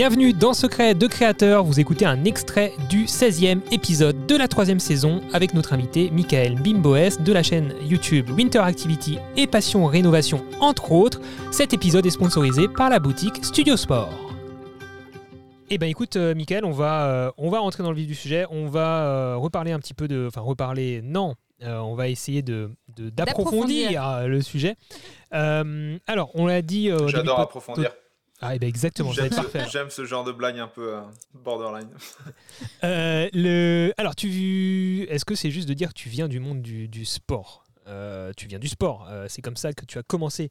Bienvenue dans Secret de Créateur, vous écoutez un extrait du 16e épisode de la 3e saison avec notre invité Michael Bimboès de la chaîne YouTube Winter Activity et Passion Rénovation entre autres. Cet épisode est sponsorisé par la boutique Studio Sport. Eh ben écoute Michael, on va rentrer dans le vif du sujet, on va reparler un petit peu de... Enfin reparler, non, on va essayer d'approfondir le sujet. Alors on l'a dit... J'adore approfondir. Ah, et ben exactement, j'aime ce genre de blague un peu borderline. Alors, est-ce que c'est juste de dire que tu viens du monde du sport ? Tu viens du sport, c'est comme ça que tu as commencé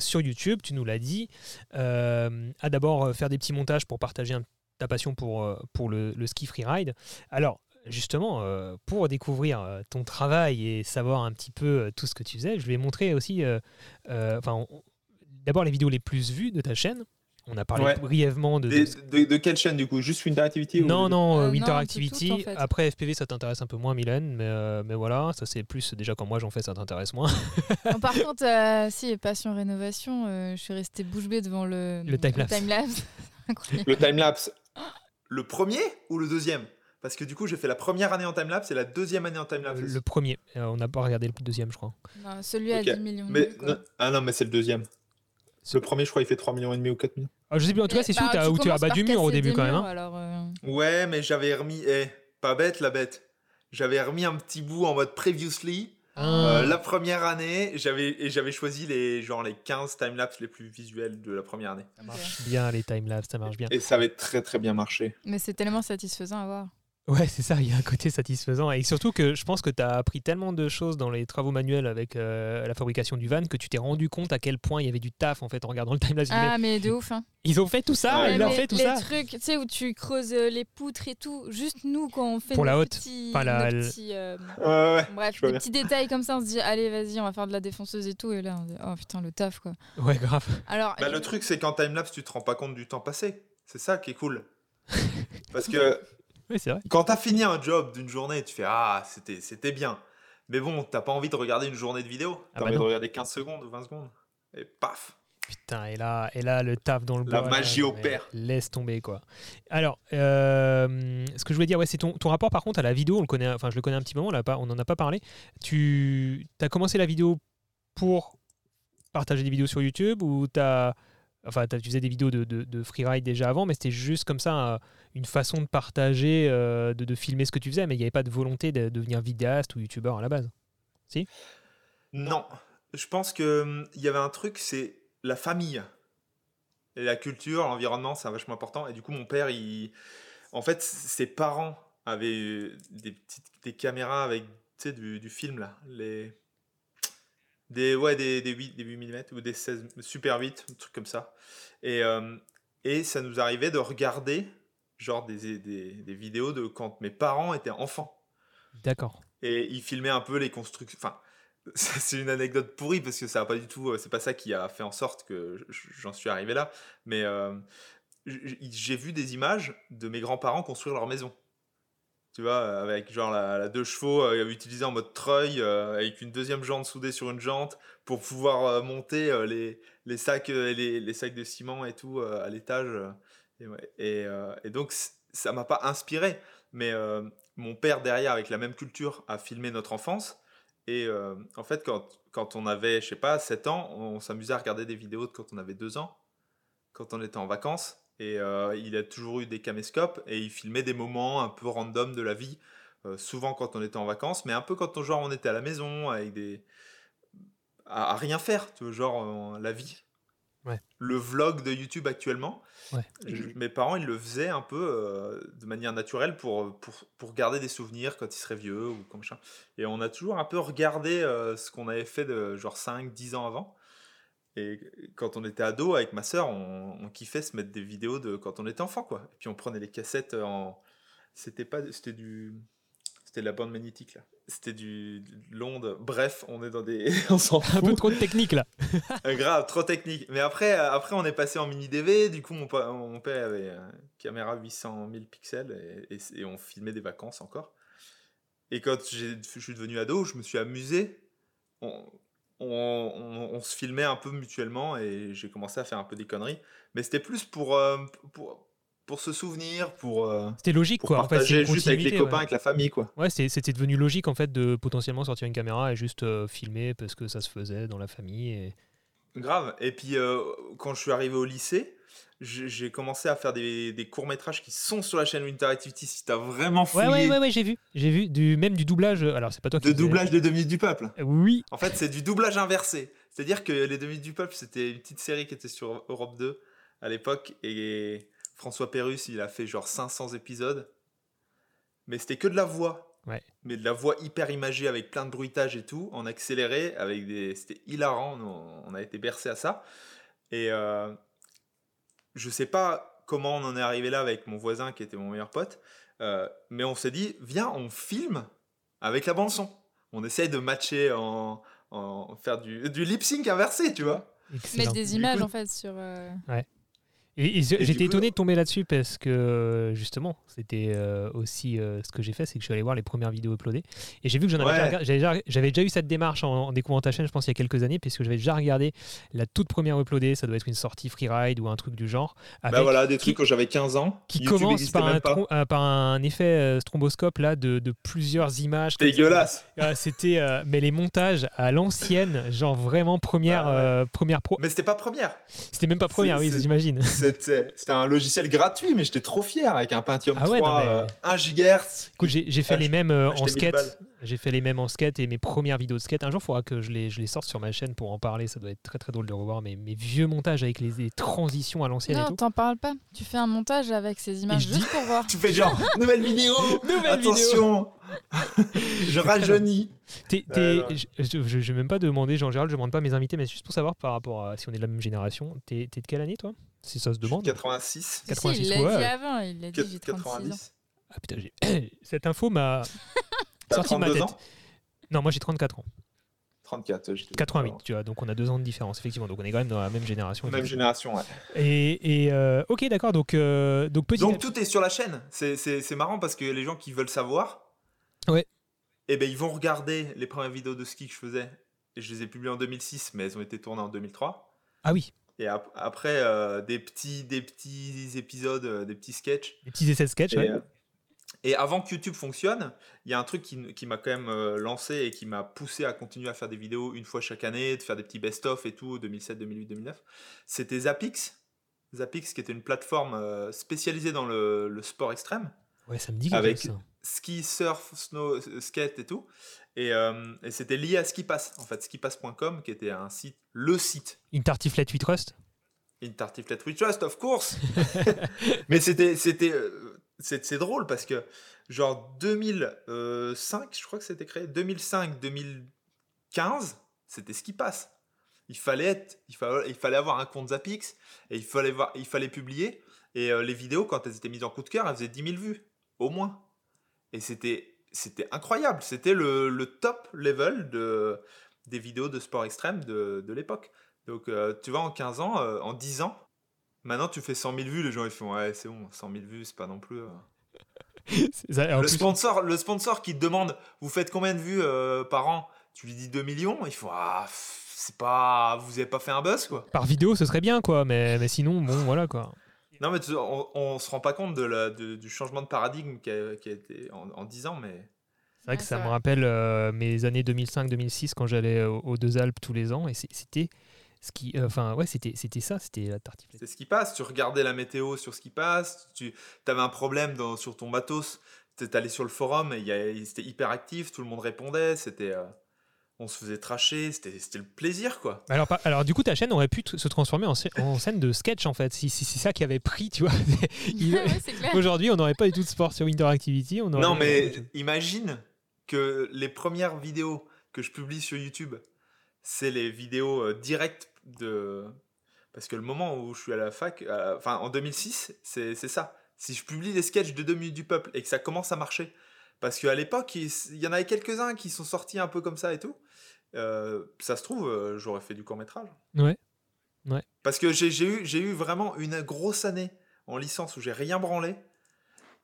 sur YouTube, tu nous l'as dit, à d'abord faire des petits montages pour partager ta passion pour le ski freeride. Alors justement, pour découvrir ton travail et savoir un petit peu tout ce que tu faisais, je vais montrer aussi d'abord les vidéos les plus vues de ta chaîne. On a parlé brièvement de quelle chaîne du coup ? Juste Winter Activity ? Non, Winter Activity. Tout, en fait. Après FPV, ça t'intéresse un peu moins, Mylène, mais voilà, ça c'est plus déjà quand moi j'en fais, ça t'intéresse moins. Non, par contre, si Passion Rénovation, je suis restée bouche bée devant le timelapse. Le timelapse. Le premier ou le deuxième ? Parce que du coup, j'ai fait la première année en timelapse et la deuxième année en timelapse. Le premier. On n'a pas regardé le deuxième, je crois. Non, celui à 10 millions. Mais, quoi. Ah non, mais c'est le deuxième. Le premier, je crois, il fait 3,5 millions ou 4 millions. Ah, je sais plus, en tout cas, c'est celui où tu es à bas du mur au début quand même. Hein. Alors ouais, mais j'avais remis... pas bête la bête. J'avais remis un petit bout en mode previously. La première année, j'avais choisi les 15 timelapses les plus visuels de la première année. Ça marche bien, les timelapses, ça marche bien. Et ça avait très très bien marché. Mais c'est tellement satisfaisant à voir. Ouais, c'est ça, il y a un côté satisfaisant. Et surtout que je pense que tu as appris tellement de choses dans les travaux manuels avec la fabrication du van que tu t'es rendu compte à quel point il y avait du taf en fait en regardant le timelapse. Ah, mais de ouf, hein. Ils ont fait tout ça, ouais, ils ont fait tout les ça. Les trucs, tu sais, où tu creuses les poutres et tout, juste nous quand on fait pour la haute, petits, enfin, petits, bref, des petits détails comme ça, on se dit allez vas-y, on va faire de la défonceuse et tout, et là on se dit oh putain le taf quoi. Ouais, grave. Alors, le truc c'est qu'en timelapse tu te rends pas compte du temps passé, c'est ça qui est cool, parce que oui, c'est vrai. Quand t'as fini un job d'une journée, tu fais ah c'était bien, mais bon t'as pas envie de regarder une journée de vidéo, t'as envie de regarder 15 secondes ou 20 secondes et paf. Putain, et là le taf dans le bois. La magie opère. Laisse tomber quoi. Alors, ce que je voulais dire, c'est ton rapport par contre à la vidéo, on le connaît, enfin je le connais un petit moment, on n'en a pas parlé. Tu as commencé la vidéo pour partager des vidéos sur YouTube ou tu faisais des vidéos de freeride déjà avant, mais c'était juste comme ça une façon de partager, de filmer ce que tu faisais, mais il n'y avait pas de volonté de devenir vidéaste ou youtubeur à la base. Si ? Non, je pense que il y avait un truc, c'est la famille et la culture, l'environnement, c'est vachement important. Et du coup, mon père, en fait, ses parents avaient des caméras avec, tu sais, du film là, des 8 mm ou des 16, Super 8, un truc comme ça. Et ça nous arrivait de regarder genre des vidéos de quand mes parents étaient enfants. D'accord. Et ils filmaient un peu les constructions. Enfin, c'est une anecdote pourrie parce que ça n'a pas du tout... C'est pas ça qui a fait en sorte que j'en suis arrivé là. Mais j'ai vu des images de mes grands-parents construire leur maison. Tu vois, avec genre la 2 chevaux utilisée en mode treuil, avec une deuxième jante soudée sur une jante pour pouvoir monter les sacs les sacs de ciment et tout à l'étage. Et donc, ça m'a pas inspiré. Mais mon père, derrière, avec la même culture, a filmé notre enfance. Et en fait, quand on avait, je sais pas, 7 ans, on s'amusait à regarder des vidéos de quand on avait 2 ans, quand on était en vacances. Et il a toujours eu des caméscopes et il filmait des moments un peu random de la vie, souvent quand on était en vacances, mais un peu quand on était à la maison, avec à rien faire, tu vois, genre la vie. Ouais. Le vlog de YouTube actuellement, ouais. Mes parents ils le faisaient un peu de manière naturelle pour garder des souvenirs quand ils seraient vieux ou comme ça. Et on a toujours un peu regardé ce qu'on avait fait de genre 5-10 ans avant. Et quand on était ado avec ma sœur, on kiffait se mettre des vidéos de quand on était enfant, quoi. Et puis on prenait les cassettes c'était de la bande magnétique là. C'était de l'onde. Bref, on est dans des on s'en fout. Un peu trop de technique là. Grave, trop technique. Mais après on est passé en mini DV. Du coup mon père avait une caméra 800 000 pixels et on filmait des vacances encore. Et quand je suis devenu ado, je me suis amusé. On se filmait un peu mutuellement et j'ai commencé à faire un peu des conneries. Mais c'était plus pour pour se souvenir, pour c'était logique pour quoi. Partager en fait, juste avec les copains, avec la famille quoi. Ouais, c'était devenu logique en fait de potentiellement sortir une caméra et juste filmer parce que ça se faisait dans la famille. Et... Grave. Et puis quand je suis arrivé au lycée, j'ai commencé à faire des courts-métrages qui sont sur la chaîne Winter Activity si t'as vraiment fouillé. Ouais, j'ai vu du doublage. Alors c'est pas toi qui doublage des 2 minutes du peuple. Oui. En fait, c'est du doublage inversé. C'est-à-dire que les 2 minutes du peuple, c'était une petite série qui était sur Europe 2 à l'époque et François Pérusse, il a fait genre 500 épisodes. Mais c'était que de la voix. Ouais. Mais de la voix hyper imagée avec plein de bruitage et tout, en accéléré avec des c'était hilarant, on a été bercés à ça. Et je sais pas comment on en est arrivé là avec mon voisin qui était mon meilleur pote, mais on s'est dit, viens, on filme avec la bande-son. On essaye de matcher en faire du lip-sync inversé, tu vois. Excellent. Mettre des images, en fait, sur... Ouais. Et j'étais étonné de tomber là-dessus parce que, justement, c'était aussi ce que j'ai fait, c'est que je suis allé voir les premières vidéos uploadées. Et j'ai vu que j'avais déjà eu cette démarche en découvrant ta chaîne, je pense, il y a quelques années, puisque j'avais déjà regardé la toute première uploadée, ça doit être une sortie freeride ou un truc du genre. Des trucs quand j'avais 15 ans. Qui commence par un effet stromboscope là, de plusieurs images. Dégueulasse. Mais les montages à l'ancienne, genre vraiment première pro. Mais c'était pas première. C'était même pas première, j'imagine. C'était un logiciel gratuit, mais j'étais trop fier avec un Pentium 3, 1 GHz. Écoute, j'ai fait les mêmes en skate. J'ai fait les mêmes en skate et mes premières vidéos de skate. Un jour, il faudra que je les sorte sur ma chaîne pour en parler. Ça doit être très très drôle de revoir mes vieux montages avec les transitions à l'ancienne. Non, t'en parles pas. Tu fais un montage avec ces images juste pour voir. Tu fais genre nouvelle vidéo. Attention. Je rajeunis. Je vais même pas demander, Jean-Gérald, je demande pas à mes invités, mais juste pour savoir par rapport à si on est de la même génération. T'es de quelle année toi? Si ça se demande. 86. 86 si, il l'a dit avant, il l'a dit, j'ai 36 ans. Ah putain, cette info m'a sorti de ma tête. Ans non, moi j'ai 34 ans. 34, j'ai 88, tu vois, donc on a 2 ans de différence, effectivement. Donc on est quand même dans la même génération. Même génération, ouais. Et ok, d'accord, donc tout est sur la chaîne. C'est marrant parce que les gens qui veulent savoir, ouais. Eh ben, ils vont regarder les premières vidéos de ski que je faisais. Je les ai publiées en 2006, mais elles ont été tournées en 2003. Ah oui. Et après, des petits épisodes, des petits sketchs. Des petits essais de sketch, ouais. Et avant que YouTube fonctionne, il y a un truc qui m'a quand même lancé et qui m'a poussé à continuer à faire des vidéos une fois chaque année, de faire des petits best-of et tout, 2007, 2008, 2009. C'était Zapiks. Zapiks qui était une plateforme spécialisée dans le sport extrême. Ouais, ça me dit quelque chose. Avec ski, surf, snow, skate et tout. Et c'était lié à Skipass, en fait, skipass.com, qui était un site, le site. Une tartiflette with trust. Une tartiflette with trust, of course. Mais c'est drôle parce que, genre 2005, je crois que c'était créé, 2005-2015, c'était Skipass. Il fallait avoir un compte Zapiks et il fallait publier. Et les vidéos, quand elles étaient mises en coup de cœur, elles faisaient 10 000 vues, au moins. Et c'était incroyable. C'était le top level des vidéos de sport extrême de l'époque. Donc, tu vois, en 15 ans, en 10 ans, maintenant, tu fais 100 000 vues. Les gens, ils font « Ouais, c'est bon, 100 000 vues, c'est pas non plus... » Le sponsor qui te demande « Vous faites combien de vues par an ?» Tu lui dis 2 millions. Ils font « Ah, c'est pas... Vous avez pas fait un buzz, quoi. » Par vidéo, ce serait bien, quoi. Mais sinon, bon, voilà, quoi. Non, mais on se rend pas compte du changement de paradigme qui a été en 10 ans, mais... C'est vrai que ça me rappelle mes années 2005-2006 quand j'allais aux Deux Alpes tous les ans, et c'était c'était ça, c'était la tartiflette. C'est Skipass, tu regardais la météo sur Skipass, tu avais un problème sur ton matos, tu es allé sur le forum, et c'était hyper actif, tout le monde répondait, c'était... On se faisait tracher, c'était le plaisir, quoi. Alors du coup, ta chaîne aurait pu se transformer en scène de sketch, en fait. Si c'est ça qui avait pris, tu vois. C'est clair. Aujourd'hui, on n'aurait pas du tout de sport sur Winter Activity. Non, mais imagine que les premières vidéos que je publie sur YouTube, c'est les vidéos directes de... Parce que le moment où je suis à la fac, enfin, en 2006, c'est ça. Si je publie les sketchs de 2 minutes du peuple et que ça commence à marcher... Parce qu'à l'époque, il y en avait quelques-uns qui sont sortis un peu comme ça et tout. Ça se trouve, j'aurais fait du court-métrage. Ouais. Parce que j'ai eu vraiment une grosse année en licence où j'ai rien branlé.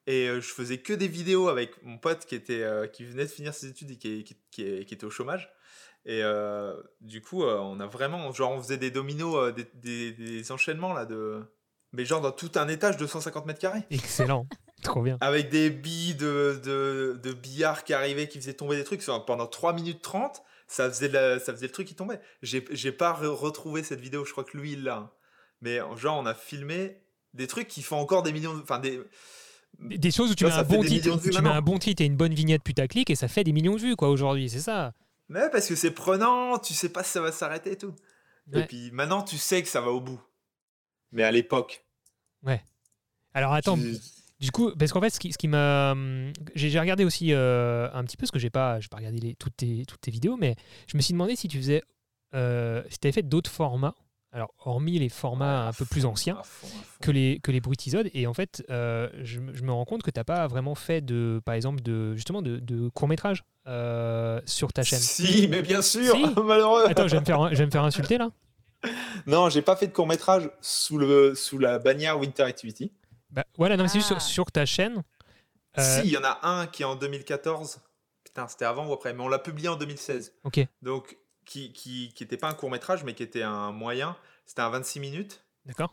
Et je faisais que des vidéos avec mon pote qui venait de finir ses études et qui était au chômage. Et du coup, on a vraiment... Genre, on faisait des dominos, des enchaînements là, mais genre dans tout un étage de 150 mètres carrés. Excellent, trop bien. Avec des billes de billard qui arrivaient, qui faisaient tomber des trucs. Pendant 3 minutes 30, ça faisait le truc qui tombait. J'ai pas retrouvé cette vidéo, je crois que lui, il l'a. Mais genre, on a filmé des trucs qui font encore des millions... Enfin, des choses où tu mets un bon titre et une bonne vignette putaclic et ça fait des millions de vues, quoi, aujourd'hui, c'est ça. Mais parce que c'est prenant, tu sais pas si ça va s'arrêter et tout. Ouais. Et puis maintenant, tu sais que ça va au bout. Mais à l'époque. Ouais. Alors attends, du coup, parce qu'en fait, ce qui m'a... J'ai regardé aussi un petit peu, parce que j'ai pas regardé toutes tes vidéos, mais je me suis demandé si tu faisais... si t'avais fait d'autres formats, alors hormis les formats un peu plus anciens, à fond. Que les brutisodes, et en fait, je me rends compte que t'as pas vraiment fait, par exemple, de court-métrage sur ta chaîne. Si, mais bien sûr, si. Malheureux. Attends, je vais me faire insulter, là. Non, j'ai pas fait de court-métrage sous la bannière Winter Activity. Bah, voilà, non, mais c'est juste sur ta chaîne. Si, il y en a un qui est en 2014. Putain, c'était avant ou après, mais on l'a publié en 2016. Ok. Donc, qui était pas un court-métrage, mais qui était un moyen. C'était un 26 minutes. D'accord.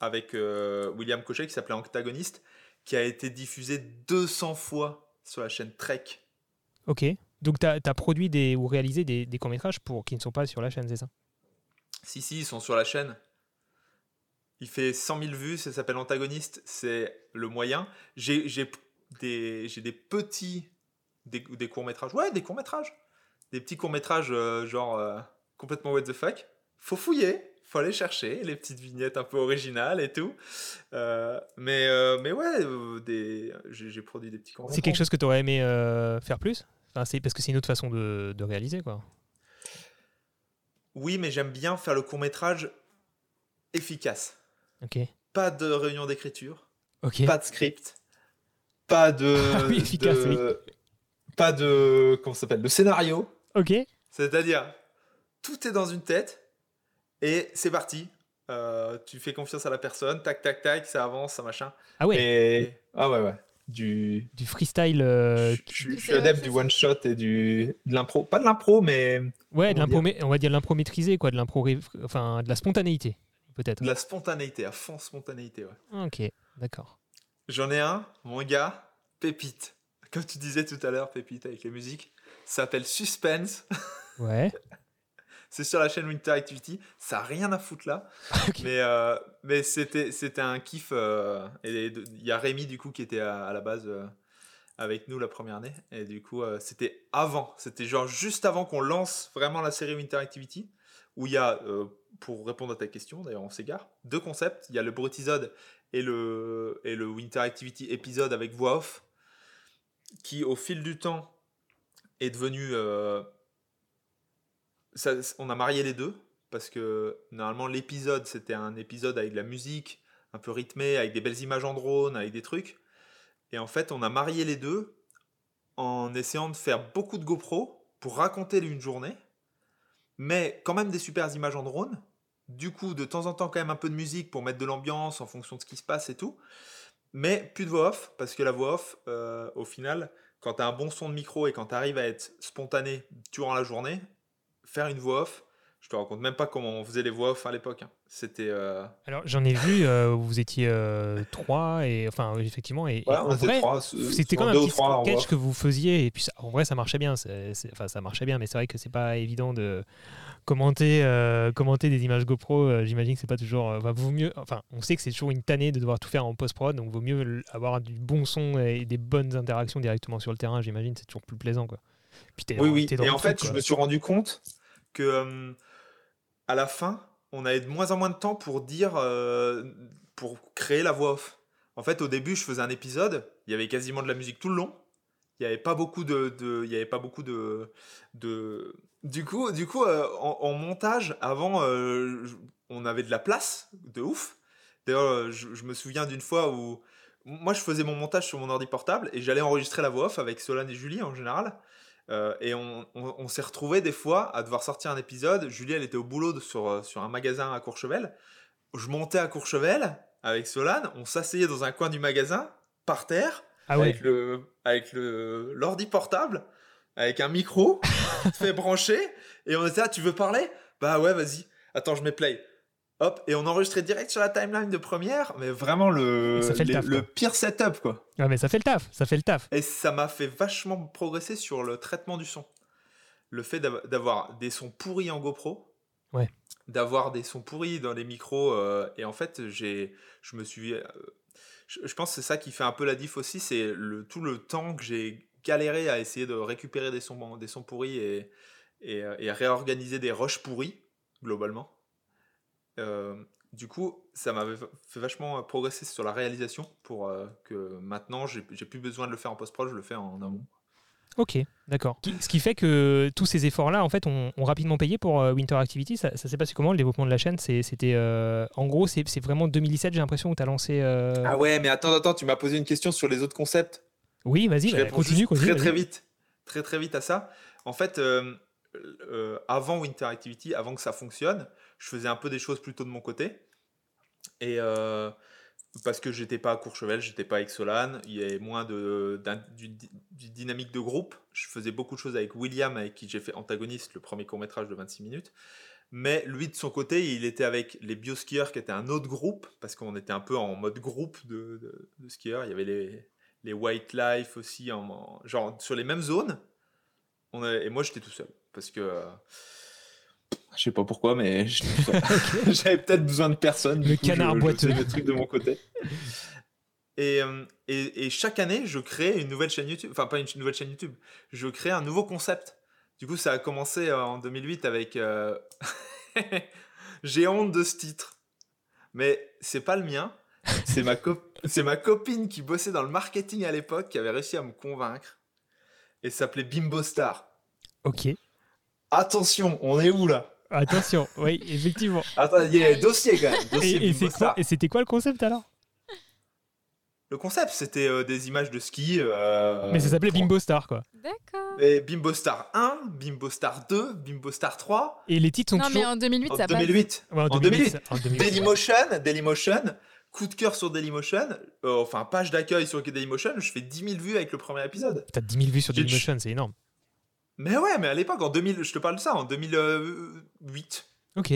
Avec William Cochet, qui s'appelait Antagoniste, qui a été diffusé 200 fois sur la chaîne Trek. Ok. Donc, t'as produit ou réalisé des courts-métrages qui ne sont pas sur la chaîne, c'est ça ? Si, ils sont sur la chaîne. Il fait 100 000 vues, ça s'appelle Antagoniste, c'est le moyen. J'ai des courts-métrages. Ouais, des courts-métrages. Des petits courts-métrages complètement what the fuck. Faut fouiller, faut aller chercher les petites vignettes un peu originales et tout. J'ai produit des petits courts-métrages. C'est quelque chose que tu aurais aimé faire plus ? Enfin, parce que c'est une autre façon de réaliser, quoi. Oui, mais j'aime bien faire le court-métrage efficace. Ok. Pas de réunion d'écriture. Ok. Pas de script. Pas de... oui, efficace, oui. Pas de... Comment ça s'appelle ? De scénario. Ok. C'est-à-dire, tout est dans une tête et c'est parti. Tu fais confiance à la personne, tac, tac, tac, ça avance, ça machin. Ah ouais. Ah ouais. Du freestyle. Je suis adepte du one shot et de l'impro, pas de l'impro, mais ouais, de l'impro, on va dire de l'impro maîtrisé, quoi, de l'impro, enfin de la spontanéité, peut-être. De la spontanéité, à fond spontanéité, ouais. Ok, d'accord. J'en ai un, mon gars, pépite. Comme tu disais tout à l'heure, pépite avec les musiques, ça s'appelle Suspense. Ouais. C'est sur la chaîne Winter Activity, ça n'a rien à foutre là. Okay. Mais c'était un kiff. Et il y a Rémi, du coup, qui était à la base avec nous la première année. Et du coup, c'était avant. C'était genre juste avant qu'on lance vraiment la série Winter Activity, où il y a, pour répondre à ta question, d'ailleurs on s'égare, deux concepts. Il y a le brutisode et le Winter Activity épisode avec voix off, qui au fil du temps est devenu... Ça, on a marié les deux parce que normalement l'épisode c'était un épisode avec de la musique un peu rythmée, avec des belles images en drone, avec des trucs, et en fait on a marié les deux en essayant de faire beaucoup de GoPro pour raconter une journée, mais quand même des super images en drone, du coup de temps en temps quand même un peu de musique pour mettre de l'ambiance en fonction de ce qui se passe et tout, mais plus de voix off, parce que la voix off au final, quand t'as un bon son de micro et quand t'arrives à être spontané durant la journée, faire une voix off, je te raconte même pas comment on faisait les voix off à l'époque. C'était. Alors j'en ai vu, vous étiez trois et enfin effectivement et. Ouais, on était trois. C'était quand même un petit sketch que vous faisiez et puis ça, en vrai ça marchait bien. Enfin ça marchait bien, mais c'est vrai que c'est pas évident de commenter des images GoPro. J'imagine que c'est pas toujours. Vaut mieux. Enfin on sait que c'est toujours une tannée de devoir tout faire en post-prod, donc vaut mieux avoir du bon son et des bonnes interactions directement sur le terrain. J'imagine c'est toujours plus plaisant, quoi. Oui. Et en fait, je me suis rendu compte que à la fin, on avait de moins en moins de temps pour dire, pour créer la voix off. En fait, au début, je faisais un épisode, il y avait quasiment de la musique tout le long. Il y avait pas beaucoup de. Du coup, en montage, avant, on avait de la place, de ouf. D'ailleurs, je me souviens d'une fois où moi, je faisais mon montage sur mon ordi portable et j'allais enregistrer la voix off avec Solène et Julie en général. Et on s'est retrouvés des fois à devoir sortir un épisode. Julie, elle était au boulot sur un magasin à Courchevel. Je montais à Courchevel avec Solane. On s'asseyait dans un coin du magasin, par terre, avec l'ordi portable, avec un micro, fait brancher. Et on était là, tu veux parler ? Bah ouais, vas-y. Attends, je mets play. Hop, et on enregistrait direct sur la timeline de première, mais vraiment le pire setup, quoi. Ah, mais ça fait le taf. Et ça m'a fait vachement progresser sur le traitement du son. Le fait d'avoir des sons pourris en GoPro, ouais, d'avoir des sons pourris dans les micros, et en fait, je pense que c'est ça qui fait un peu la diff aussi, c'est tout le temps que j'ai galéré à essayer de récupérer des sons pourris et réorganiser des rushs pourris, globalement. Du coup, ça m'avait fait vachement progresser sur la réalisation pour que maintenant, j'ai plus besoin de le faire en post-prod, je le fais en amont. Ok, d'accord. Ce qui fait que tous ces efforts-là, en fait, ont rapidement payé pour Winter Activity. Ça s'est passé comment, le développement de la chaîne? C'était en gros, c'est vraiment 2017, j'ai l'impression, où tu as lancé... Ah ouais, mais attends, tu m'as posé une question sur les autres concepts. Oui, vas-y, continue. Très vite à ça. En fait, avant Winter Activity, avant que ça fonctionne, je faisais un peu des choses plutôt de mon côté. Et parce que j'étais pas à Courchevel, j'étais pas avec Solène, il y avait moins de dynamique de groupe. Je faisais beaucoup de choses avec William, avec qui j'ai fait Antagoniste, le premier court-métrage de 26 minutes. Mais lui, de son côté, il était avec les bioskieurs, qui était un autre groupe, parce qu'on était un peu en mode groupe de skieurs. Il y avait les White Life aussi, genre sur les mêmes zones. Et moi, j'étais tout seul, parce que... je sais pas pourquoi, mais j'avais peut-être besoin de personne. Le canard boiteux. Le truc de mon côté. Et chaque année, je crée une nouvelle chaîne YouTube. Enfin, pas une nouvelle chaîne YouTube. Je crée un nouveau concept. Du coup, ça a commencé en 2008 avec... J'ai honte de ce titre. Mais c'est pas le mien. C'est ma copine qui bossait dans le marketing à l'époque qui avait réussi à me convaincre. Et ça s'appelait Bimbo Star. Ok. Attention, on est où là ? Attention, oui, effectivement. Attends, il y a dossier quand même. Et c'était quoi le concept alors ? Le concept, c'était des images de ski. Mais ça s'appelait Bimbo Star, quoi. D'accord. Et Bimbo Star 1, Bimbo Star 2, Bimbo Star 3. Et les titres sont toujours... Non, mais en 2008, ça passe. En 2008. Dailymotion. Coup de cœur sur Dailymotion, enfin page d'accueil sur Dailymotion, je fais 10 000 vues avec le premier épisode. T'as 10 000 vues sur Dailymotion, c'est énorme. Mais ouais, mais à l'époque, en 2000, je te parle de ça, en 2008. Ok.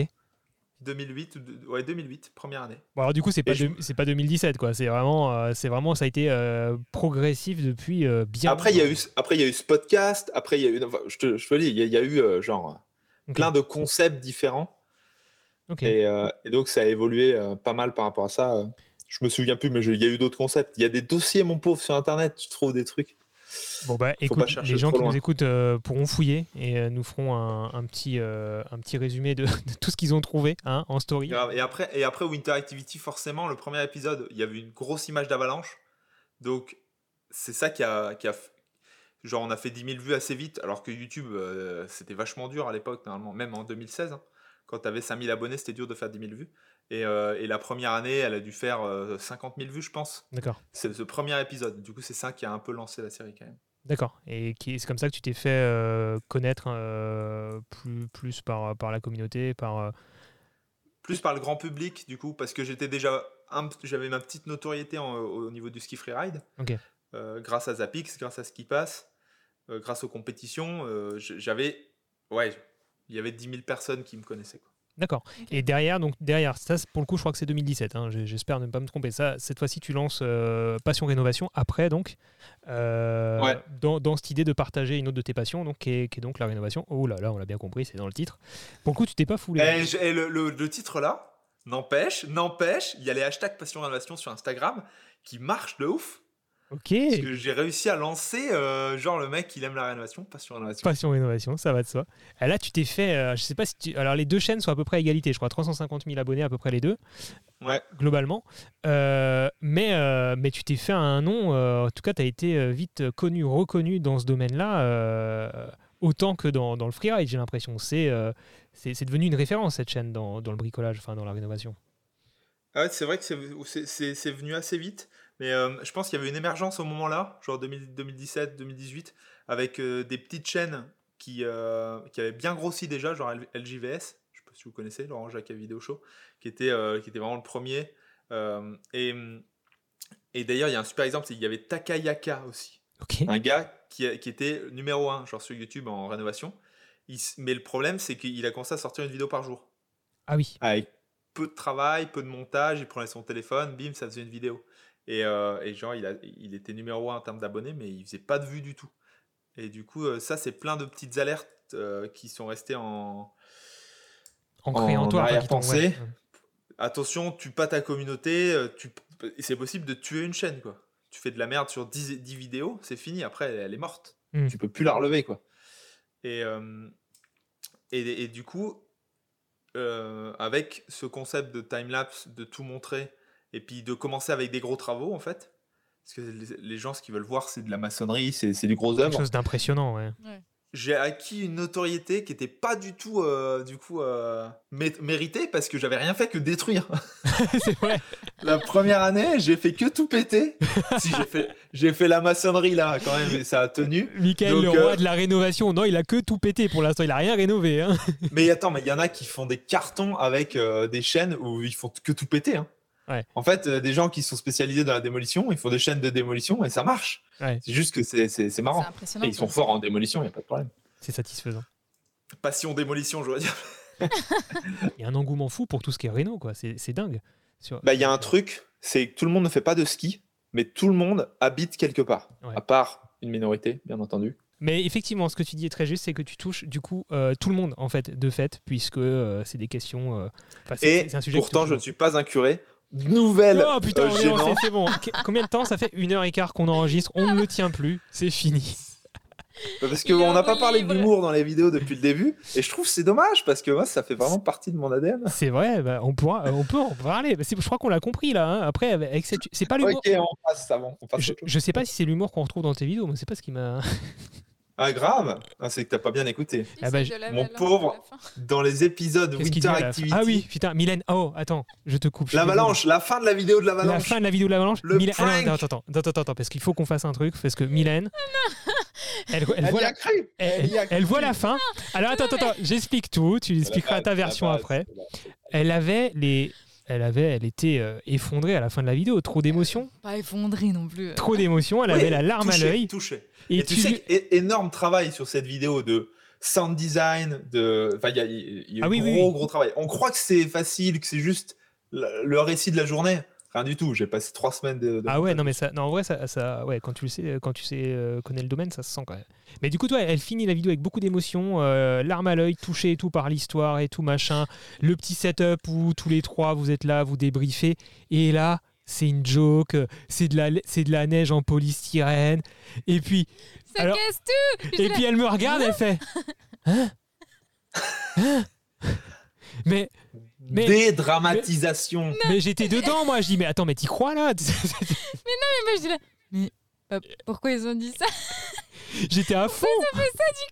2008, première année. Bon, alors du coup, c'est pas 2017, quoi. C'est vraiment, ça a été progressif depuis bien. Après, il y a eu ce podcast. Après, il y a eu, enfin, je te dis, il y a eu genre plein de concepts différents. Ok. Et donc, ça a évolué pas mal par rapport à ça. Je me souviens plus, mais il y a eu d'autres concepts. Il y a des dossiers, mon pauvre, sur Internet. Tu trouves des trucs. Bon bah écoute, les gens qui nous écoutent pourront fouiller et nous feront un petit résumé de tout ce qu'ils ont trouvé, hein, en story. Et après Winter Activity, forcément, le premier épisode, il y avait une grosse image d'avalanche. Donc c'est ça qui a genre on a fait 10 000 vues assez vite, alors que YouTube c'était vachement dur à l'époque normalement, même en 2016. Hein, quand t'avais 5000 abonnés, c'était dur de faire 10 000 vues. Et la première année, elle a dû faire 50 000 vues, je pense. D'accord. C'est ce premier épisode. Du coup, c'est ça qui a un peu lancé la série quand même. D'accord. Et c'est comme ça que tu t'es fait connaître plus par la communauté, plus par le grand public, du coup, parce que j'avais ma petite notoriété au niveau du ski freeride. Ok. Grâce à Zapiks, grâce à Skipass, grâce aux compétitions, il y avait 10 000 personnes qui me connaissaient, quoi. D'accord. Okay. Et derrière, ça pour le coup, je crois que c'est 2017. Hein, j'espère ne pas me tromper. Ça, cette fois-ci, tu lances Passion Rénovation. Après, donc, ouais, dans cette idée de partager une autre de tes passions, donc qui est donc la rénovation. Oh là là, on l'a bien compris, c'est dans le titre. Pour le coup, tu t'es pas foulé. Et le titre là, n'empêche, il y a les hashtags Passion Rénovation sur Instagram qui marchent de ouf. Ok. Parce que j'ai réussi à lancer, genre le mec, il aime la rénovation, Passion Rénovation, ça va de soi. Et là, tu t'es fait, je sais pas si tu... Alors, les deux chaînes sont à peu près à égalité, je crois, 350 000 abonnés à peu près les deux, ouais, globalement. Mais tu t'es fait un nom, en tout cas, tu as été vite connu, reconnu dans ce domaine-là, autant que dans le freeride, j'ai l'impression. C'est devenu une référence, cette chaîne, dans le bricolage, enfin, dans la rénovation. Ah ouais, c'est vrai que c'est venu assez vite. Mais je pense qu'il y avait une émergence au moment-là, genre 2017, 2018, avec des petites chaînes qui avaient bien grossi déjà, genre LJVS, je ne sais pas si vous connaissez, Laurent Jacques à Vidéo Show, qui était vraiment le premier. Et d'ailleurs, il y a un super exemple, il y avait Takayaka aussi. Okay. Un gars qui était numéro 1 genre sur YouTube en rénovation. Mais le problème, c'est qu'il a commencé à sortir une vidéo par jour. Ah oui. Avec peu de travail, peu de montage, il prenait son téléphone, bim, ça faisait une vidéo. Et genre, il était numéro 1 en termes d'abonnés, mais il faisait pas de vues du tout. Et du coup, ça, c'est plein de petites alertes qui sont restées en toi, arrière-pensée. Ouais. Attention, tue pas ta communauté, c'est possible de tuer une chaîne, quoi. Tu fais de la merde sur 10 vidéos, c'est fini, après, elle est morte. Mm. Tu peux plus la relever, quoi. Et du coup, avec ce concept de time-lapse, de tout montrer, et puis de commencer avec des gros travaux, en fait, parce que les gens, ce qu'ils veulent voir, c'est de la maçonnerie, c'est du gros œuvre. Quelque chose d'impressionnant, ouais. Ouais. J'ai acquis une notoriété qui n'était pas du tout méritée, parce que j'avais rien fait que détruire. C'est vrai. La première année, j'ai fait que tout péter. Si j'ai fait la maçonnerie là quand même, et ça a tenu. Michael, le roi de la rénovation, non, il a que tout pété pour l'instant, il a rien rénové. Hein. Mais attends, mais il y en a qui font des cartons avec des chaînes où ils font que tout péter. Hein. Ouais. En fait, des gens qui sont spécialisés dans la démolition, ils font des chaînes de démolition et ça marche. Ouais. C'est juste que c'est marrant. C'est impressionnant. Et ils sont forts en démolition, il n'y a pas de problème. C'est satisfaisant. Passion démolition, je dois dire. Il y a un engouement fou pour tout ce qui est réno, quoi. C'est dingue. Il y a un truc, c'est que tout le monde ne fait pas de ski, mais tout le monde habite quelque part, à part une minorité, bien entendu. Mais effectivement, ce que tu dis est très juste, c'est que tu touches du coup tout le monde, en fait, de fait, puisque c'est des questions... c'est un sujet pourtant, je ne suis pas un curé. Nouvelle. Oh putain, c'est bon. Combien de temps ça fait 1h15 qu'on enregistre? On ne le tient plus, c'est fini. Parce qu'on n'a pas parlé d'humour dans les vidéos depuis le début, et je trouve que c'est dommage parce que moi ça fait vraiment partie de mon ADN. C'est vrai, bah, on peut en parler. Je crois qu'on l'a compris là. Hein. Après, avec cette... c'est pas l'humour. Ok, on passe avant. Je sais pas si c'est l'humour qu'on retrouve dans tes vidéos, mais c'est pas ce qui m'a. Ah grave, c'est que t'as pas bien écouté. Ah bah, mon pauvre, dans les épisodes Winter Activity. Ah oui, putain, Mylène. Oh, attends, je te coupe. L'avalanche, la fin de la vidéo de l'avalanche. La fin de la vidéo de l'avalanche. Le Mylène... prank. Ah, attends, parce qu'il faut qu'on fasse un truc, parce que Mylène. Non. Elle voit la fin. Alors attends, j'explique tout. Tu expliqueras ta version après. Elle était effondrée à la fin de la vidéo. Trop d'émotions. Pas effondrée non plus. Trop d'émotions. Elle avait la larme à l'œil. Touchée. Et tu sais qu'énorme travail sur cette vidéo de sound design, il y a gros travail. On croit que c'est facile, que c'est juste le récit de la journée. Rien du tout. J'ai passé 3 semaines de. Ah ouais, non mais ça, non en vrai ça, ouais, quand tu sais connaître le domaine, ça se sent quand même. Mais du coup toi, elle finit la vidéo avec beaucoup d'émotions, larmes à l'œil, touchée et tout par l'histoire et tout machin, le petit setup où tous les trois vous êtes là, vous débriefez et là. C'est une joke, c'est de la neige en polystyrène. Et puis. Ça alors, casse tout. Et puis elle me regarde, elle fait. Hein mais dédramatisation. Mais j'étais dedans, moi. Je dis, mais attends, mais t'y crois là? Mais non, mais moi je dis là. Mais pourquoi ils ont dit ça? J'étais à fond. Pourquoi ça fait ça du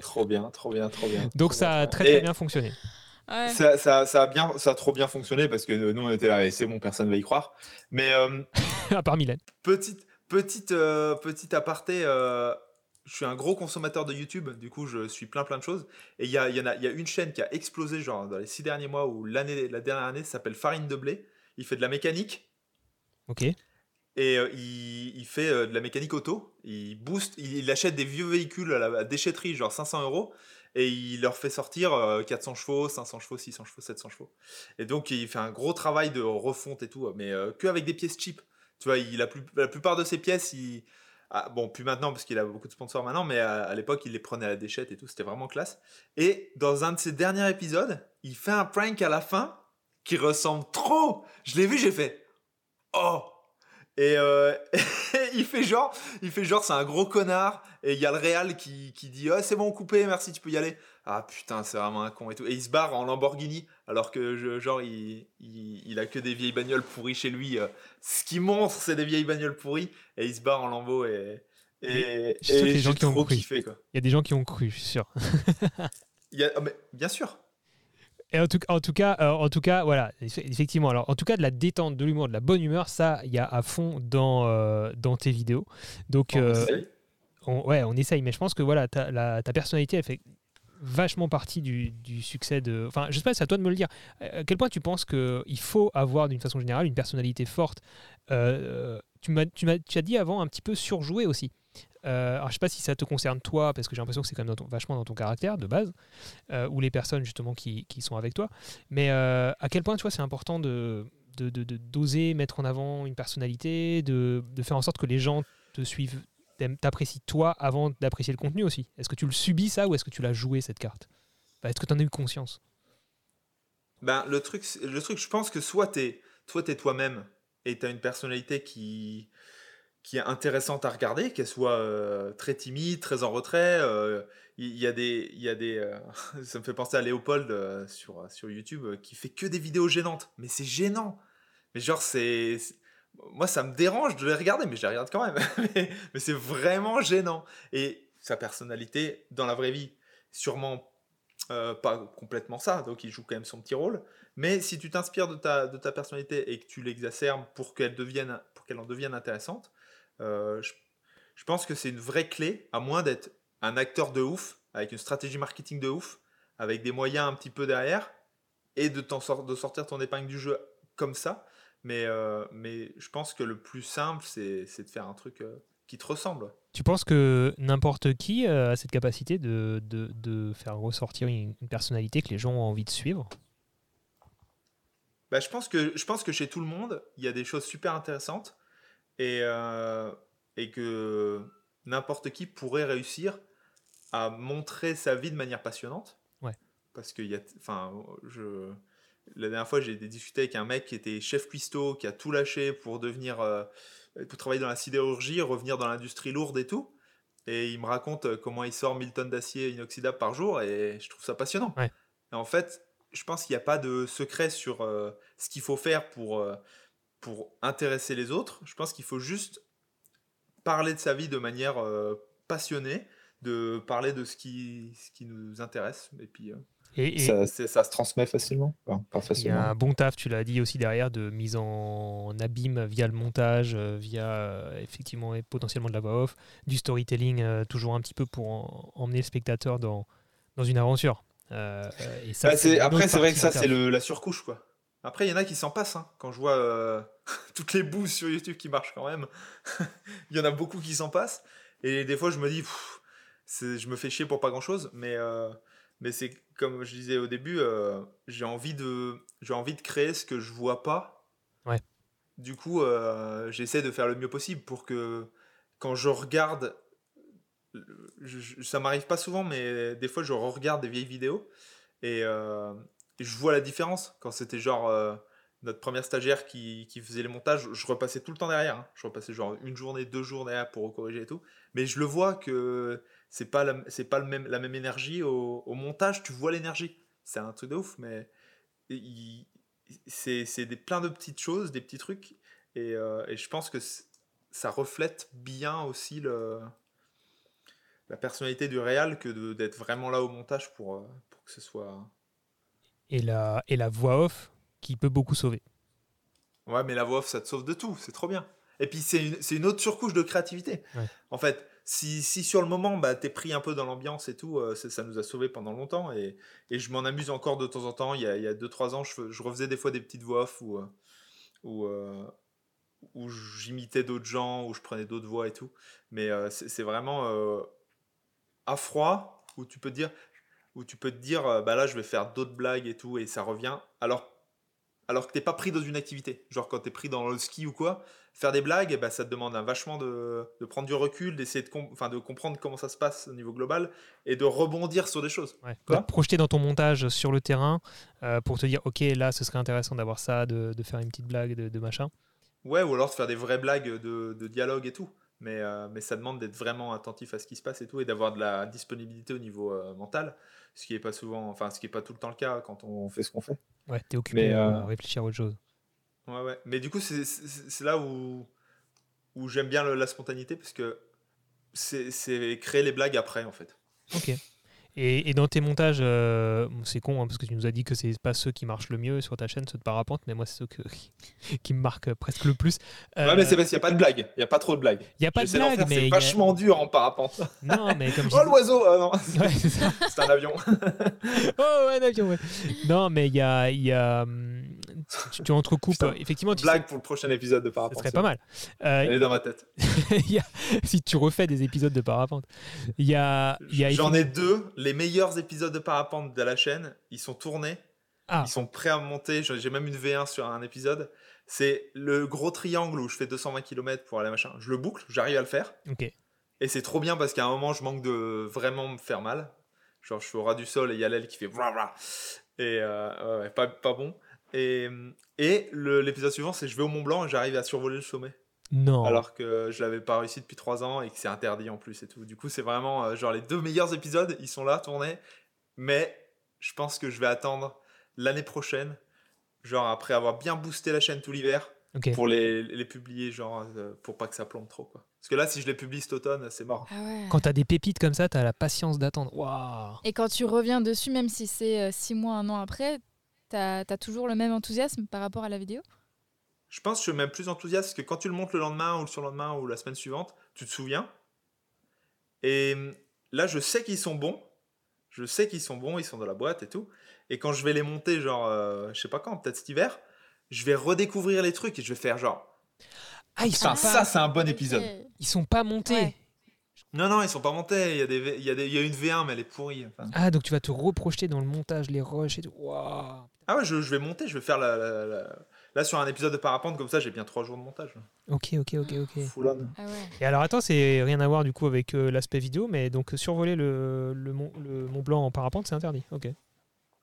coup? Trop bien. Donc ça a très bien fonctionné. Ouais. Ça a trop bien fonctionné parce que nous on était là et c'est bon, personne va y croire. Mais à part Mylène. Petite aparté. Je suis un gros consommateur de YouTube. Du coup, je suis plein de choses. Et il y a une chaîne qui a explosé genre dans les 6 derniers mois ou la dernière année. Ça s'appelle Farine de Blé. Il fait de la mécanique. Ok. Et il fait de la mécanique auto. Il booste. Il achète des vieux véhicules à la déchetterie, genre 500 €. Et il leur fait sortir 400 chevaux, 500 chevaux, 600 chevaux, 700 chevaux. Et donc, il fait un gros travail de refonte et tout, mais qu'avec des pièces cheap. Tu vois, la plupart de ses pièces, bon, plus maintenant, parce qu'il a beaucoup de sponsors maintenant, mais à l'époque, il les prenait à la déchette et tout, c'était vraiment classe. Et dans un de ses derniers épisodes, il fait un prank à la fin qui ressemble trop. Je l'ai vu, j'ai fait « Oh !» Et il fait genre c'est un gros connard et il y a le réal qui dit oh, c'est bon coupé merci tu peux y aller. Ah putain c'est vraiment un con et tout, et il se barre en Lamborghini alors que il a que des vieilles bagnoles pourries chez lui, ce qui montre c'est des vieilles bagnoles pourries, et il se barre en Lambo et j'ai trop kiffé quoi. Il y a des gens qui ont cru, je suis sûr. Mais bien sûr. Et en tout cas, voilà, effectivement. Alors, en tout cas, de la détente, de l'humour, de la bonne humeur, ça, il y a à fond dans tes vidéos. Donc, on essaye. Mais je pense que voilà, ta personnalité, elle fait vachement partie du succès de. Enfin, je sais pas, c'est à toi de me le dire. À quel point tu penses qu'il faut avoir, d'une façon générale, une personnalité forte tu as dit avant un petit peu surjouer aussi. Alors, je ne sais pas si ça te concerne toi, parce que j'ai l'impression que c'est quand même vachement dans ton caractère de base, ou les personnes justement qui sont avec toi. Mais à quel point, tu vois, c'est important d'oser mettre en avant une personnalité, de faire en sorte que les gens te suivent, t'apprécient toi avant d'apprécier le contenu aussi. Est-ce que tu le subis ça, ou est-ce que tu l'as joué cette carte? Est-ce que tu en as eu conscience? Le truc, je pense que soit t'es toi-même et t'as une personnalité qui est intéressante à regarder, qu'elle soit très timide, très en retrait. Il y a des ça me fait penser à Léopold sur YouTube qui fait que des vidéos gênantes. Mais c'est gênant. Mais genre, moi, ça me dérange de les regarder, mais je les regarde quand même. mais c'est vraiment gênant. Et sa personnalité, dans la vraie vie, sûrement pas complètement ça, donc il joue quand même son petit rôle. Mais si tu t'inspires de ta personnalité et que tu l'exacerbes pour qu'elle en devienne intéressante, je pense que c'est une vraie clé, à moins d'être un acteur de ouf, avec une stratégie marketing de ouf, avec des moyens un petit peu derrière, et de sortir ton épingle du jeu comme ça. Mais je pense que le plus simple, c'est de faire un truc qui te ressemble. Tu penses que n'importe qui a cette capacité de faire ressortir une personnalité que les gens ont envie de suivre? Je pense que chez tout le monde, il y a des choses super intéressantes et que n'importe qui pourrait réussir à montrer sa vie de manière passionnante. Ouais. Parce que la dernière fois, j'ai discuté avec un mec qui était chef cuistot, qui a tout lâché pour devenir... pour travailler dans la sidérurgie, revenir dans l'industrie lourde et tout. Et il me raconte comment il sort 1000 tonnes d'acier inoxydable par jour et je trouve ça passionnant. Ouais. Et en fait, je pense qu'il n'y a pas de secret sur ce qu'il faut faire pour intéresser les autres. Je pense qu'il faut juste parler de sa vie de manière passionnée, de parler de ce qui nous intéresse. Et puis... Ça se transmet facilement. Pas facilement. Il y a un bon taf, tu l'as dit aussi derrière, de mise en abîme via le montage, via effectivement et potentiellement de la voix off, du storytelling, toujours un petit peu pour emmener le spectateur dans une aventure. Et ça, c'est vrai que ça, c'est la surcouche, quoi. Après, il y en a qui s'en passent. Hein. Quand je vois toutes les bouses sur YouTube qui marchent quand même, il y en a beaucoup qui s'en passent. Et des fois, je me dis, je me fais chier pour pas grand-chose, mais c'est comme je disais au début, j'ai envie de créer ce que je vois pas. Ouais. Du coup, j'essaie de faire le mieux possible pour que quand je regarde, ça m'arrive pas souvent, mais des fois je regarde des vieilles vidéos et je vois la différence. Quand c'était genre notre première stagiaire qui faisait les montages, je repassais tout le temps derrière. Hein. Je repassais genre une journée, 2 jours derrière pour corriger et tout. Mais je le vois que... C'est pas la même énergie au montage, tu vois l'énergie. C'est un truc de ouf, mais c'est plein de petites choses, des petits trucs. Et je pense que ça reflète bien aussi la personnalité du réal que d'être vraiment là au montage pour que ce soit... Et la voix off qui peut beaucoup sauver. Ouais, mais la voix off, ça te sauve de tout, c'est trop bien. Et puis c'est une autre surcouche de créativité. Ouais. En fait... Si sur le moment, t'es pris un peu dans l'ambiance et tout, ça nous a sauvés pendant longtemps et je m'en amuse encore de temps en temps. Il y a 2-3 ans, je refaisais des fois des petites voix off où j'imitais d'autres gens, où je prenais d'autres voix et tout. Mais c'est vraiment à froid où tu peux te dire là je vais faire d'autres blagues et tout et ça revient. Alors que t'es pas pris dans une activité, genre quand t'es pris dans le ski ou quoi, faire des blagues, et ça te demande vachement de prendre du recul, d'essayer de comprendre comment ça se passe au niveau global et de rebondir sur des choses. Ouais. Quoi, te projeter dans ton montage sur le terrain pour te dire ok là ce serait intéressant d'avoir ça, de faire une petite blague, de machin. Ouais, ou alors de faire des vraies blagues de dialogue et tout, mais ça demande d'être vraiment attentif à ce qui se passe et tout et d'avoir de la disponibilité au niveau mental, ce qui est pas tout le temps le cas quand on fait ce qu'on fait. Ouais, t'es occupé à réfléchir à autre chose. Ouais. Mais du coup, c'est là où j'aime bien la spontanéité parce que c'est créer les blagues après, en fait. Ok. Et dans tes montages, c'est con parce que tu nous as dit que c'est pas ceux qui marchent le mieux sur ta chaîne, ceux de parapente, mais moi c'est ceux qui me marquent presque le plus. Ouais, mais c'est parce qu'il n'y a pas de blague, il n'y a pas trop de blagues. Il n'y a pas de blague, mais c'est vachement dur en parapente. Non, mais comme je... Oh l'oiseau, non. Ouais, c'est ça. C'est un avion. Oh ouais, un avion. Ouais. Non, mais il y a tu entrecoupes. Putain, effectivement, blague pour le prochain épisode de Parapente. Ce serait pas mal. Elle est dans ma tête. Si tu refais des épisodes de Parapente. J'en ai deux. Les meilleurs épisodes de Parapente de la chaîne, ils sont tournés. Ah. Ils sont prêts à monter. J'ai même une V1 sur un épisode. C'est le gros triangle où je fais 220 km pour aller machin. Je le boucle, j'arrive à le faire. Ok. Et c'est trop bien parce qu'à un moment, je manque de vraiment me faire mal. Genre, je suis au ras du sol et il y a l'aile qui fait voilà. Et pas bon. Et l'épisode suivant, c'est je vais au Mont Blanc et j'arrive à survoler le sommet. Non. Alors que je l'avais pas réussi depuis 3 ans et que c'est interdit en plus et tout. Du coup, c'est vraiment genre les deux meilleurs épisodes, ils sont là tournés. Mais je pense que je vais attendre l'année prochaine, genre après avoir bien boosté la chaîne tout l'hiver. Okay. Pour les publier, genre pour pas que ça plombe trop, quoi. Parce que là, si je les publie cet automne, c'est mort. Ah ouais. Quand t'as des pépites comme ça, t'as la patience d'attendre. Waouh. Et quand tu reviens dessus, même si c'est 6 mois, 1 an après, t'as toujours le même enthousiasme par rapport à la vidéo? Je pense que je suis même plus enthousiaste que quand tu le montes le lendemain ou le surlendemain ou la semaine suivante, tu te souviens. Et là, je sais qu'ils sont bons. Je sais qu'ils sont bons, ils sont dans la boîte et tout. Et quand je vais les monter, genre, je sais pas quand, peut-être cet hiver, je vais redécouvrir les trucs et je vais faire genre... Ah, ils sont pas... Ça, c'est un bon épisode. Ils sont pas montés. Ouais. Non, ils sont pas montés. Il y a une V1, mais elle est pourrie. Enfin... Ah, donc tu vas te reprojeter dans le montage, les rushs et tout. Wow. Ah ouais, je vais monter, je vais faire la... Là, sur un épisode de Parapente, comme ça, j'ai bien 3 jours de montage. Ok. Full on. Ah ouais. Et alors, attends, c'est rien à voir du coup avec l'aspect vidéo, mais donc survoler le Mont Blanc en Parapente, c'est interdit. Ok.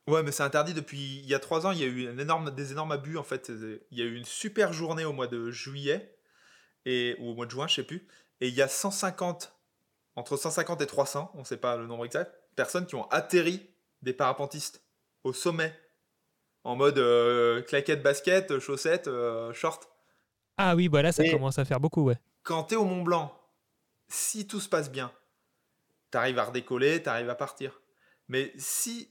Ouais, mais c'est interdit depuis... Il y a 3 ans, il y a eu des énormes abus, en fait. Il y a eu une super journée au mois de juillet, ou au mois de juin, je sais plus. Et il y a entre 150 et 300, on ne sait pas le nombre exact, personnes qui ont atterri des parapentistes au sommet, en mode claquettes, baskets, chaussettes, shorts. Ah oui, bah là, ça commence à faire beaucoup, ouais. Quand t'es au Mont-Blanc, si tout se passe bien, t'arrives à redécoller, t'arrives à partir. Mais si...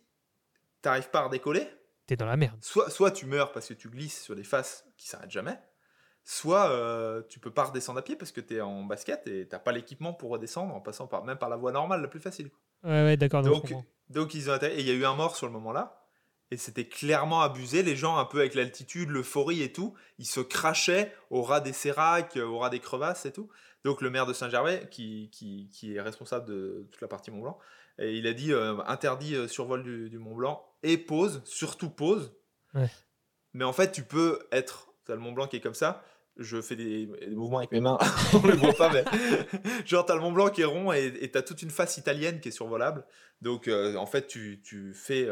t'arrives pas à redécoller, t'es dans la merde. Soit tu meurs parce que tu glisses sur des faces qui s'arrêtent jamais, soit tu peux pas redescendre à pied parce que t'es en basket et t'as pas l'équipement pour redescendre en passant par la voie normale la plus facile. Ouais, d'accord. Donc ils ont atterri, et il y a eu un mort sur le moment là, et c'était clairement abusé. Les gens un peu avec l'altitude, l'euphorie et tout, ils se crachaient au ras des séracs, au ras des crevasses et tout. Donc le maire de Saint-Gervais, qui est responsable de toute la partie Mont-Blanc, et il a dit interdit survol du Mont-Blanc. Et pause, surtout pause. Ouais. Mais en fait, tu peux être... T'as le Mont-Blanc qui est comme ça. Je fais des mouvements avec mes mains. On ne le voit pas, mais... Genre, t'as le Mont-Blanc qui est rond et t'as toute une face italienne qui est survolable. Donc, en fait, tu fais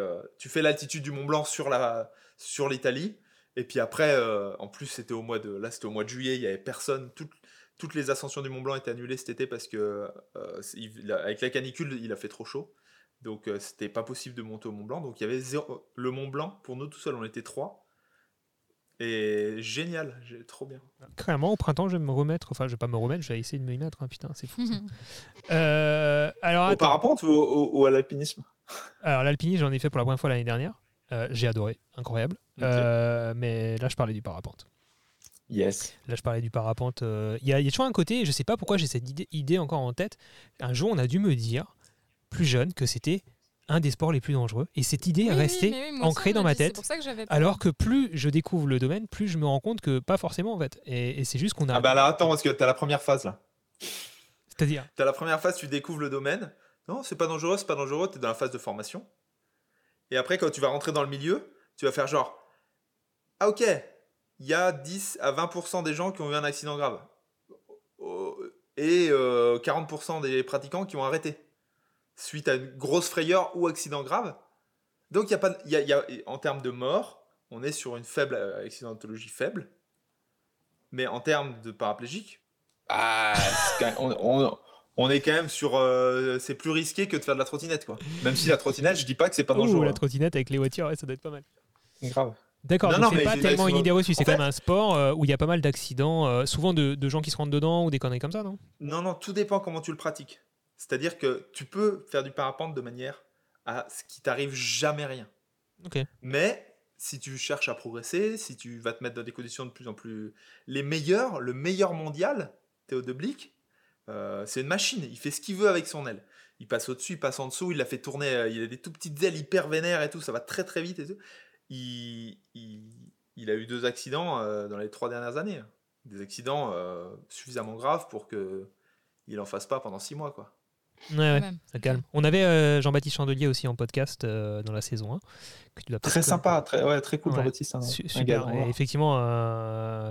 l'altitude du Mont-Blanc sur l'Italie. Et puis après, en plus, c'était au mois de juillet. Il n'y avait personne. Toutes les ascensions du Mont-Blanc étaient annulées cet été parce que avec la canicule, il a fait trop chaud. Donc, c'était pas possible de monter au Mont-Blanc. Donc, il y avait le Mont-Blanc, pour nous tout seuls, on était 3. Et génial, trop bien. Clairement, au printemps, je vais me remettre. Enfin, je vais pas me remettre, je vais essayer de me y mettre. Hein. Putain, c'est fou. Alors, au parapente ou à l'alpinisme? Alors, l'alpinisme, j'en ai fait pour la première fois l'année dernière. J'ai adoré, incroyable. Okay. Mais là, je parlais du parapente. Yes. Là, je parlais du parapente. Il y a toujours un côté, je sais pas pourquoi j'ai cette idée encore en tête. Un jour, on a dû me dire... plus jeune, que c'était un des sports les plus dangereux. Et cette idée est restée ancrée dans ma tête. Alors que plus je découvre le domaine, plus je me rends compte que pas forcément, en fait. Et c'est juste qu'on a... Ah bah là, attends, parce que t'as la première phase, là. C'est-à-dire ? T'as la première phase, tu découvres le domaine. Non, c'est pas dangereux, t'es dans la phase de formation. Et après, quand tu vas rentrer dans le milieu, tu vas faire genre... Ah ok, il y a 10 à 20% des gens qui ont eu un accident grave. Et 40% des pratiquants qui ont arrêté. Suite à une grosse frayeur ou accident grave. Donc, en termes de mort, on est sur une faible accidentologie faible. Mais en termes de paraplégique, on est quand même sur... c'est plus risqué que de faire de la trottinette, quoi. Même si la trottinette, je dis pas que c'est pas dangereux. La trottinette avec les voitures, ouais, ça doit être pas mal. Grave. D'accord, non, c'est pas tellement une idée reçue. C'est quand même un sport où il y a pas mal d'accidents, souvent de gens qui se rentrent dedans ou des conneries comme ça, non ? Non, tout dépend comment tu le pratiques. C'est-à-dire que tu peux faire du parapente de manière à ce qui t'arrive jamais rien. Okay. Mais si tu cherches à progresser, si tu vas te mettre dans des conditions de plus en plus... Le meilleur mondial, Théo de Blic, c'est une machine. Il fait ce qu'il veut avec son aile. Il passe au-dessus, il passe en dessous, il la fait tourner. Il a des tout petites ailes hyper vénères et tout. Ça va très très vite et tout. Il, il, il a eu 2 accidents dans les 3 dernières années. Des accidents suffisamment graves pour qu'il en fasse pas pendant 6 mois, quoi. Ouais, ça calme. On avait Jean-Baptiste Chandelier aussi en podcast dans la saison 1. Que tu très sympa, très cool, Jean-Baptiste. Ouais, super. Et effectivement,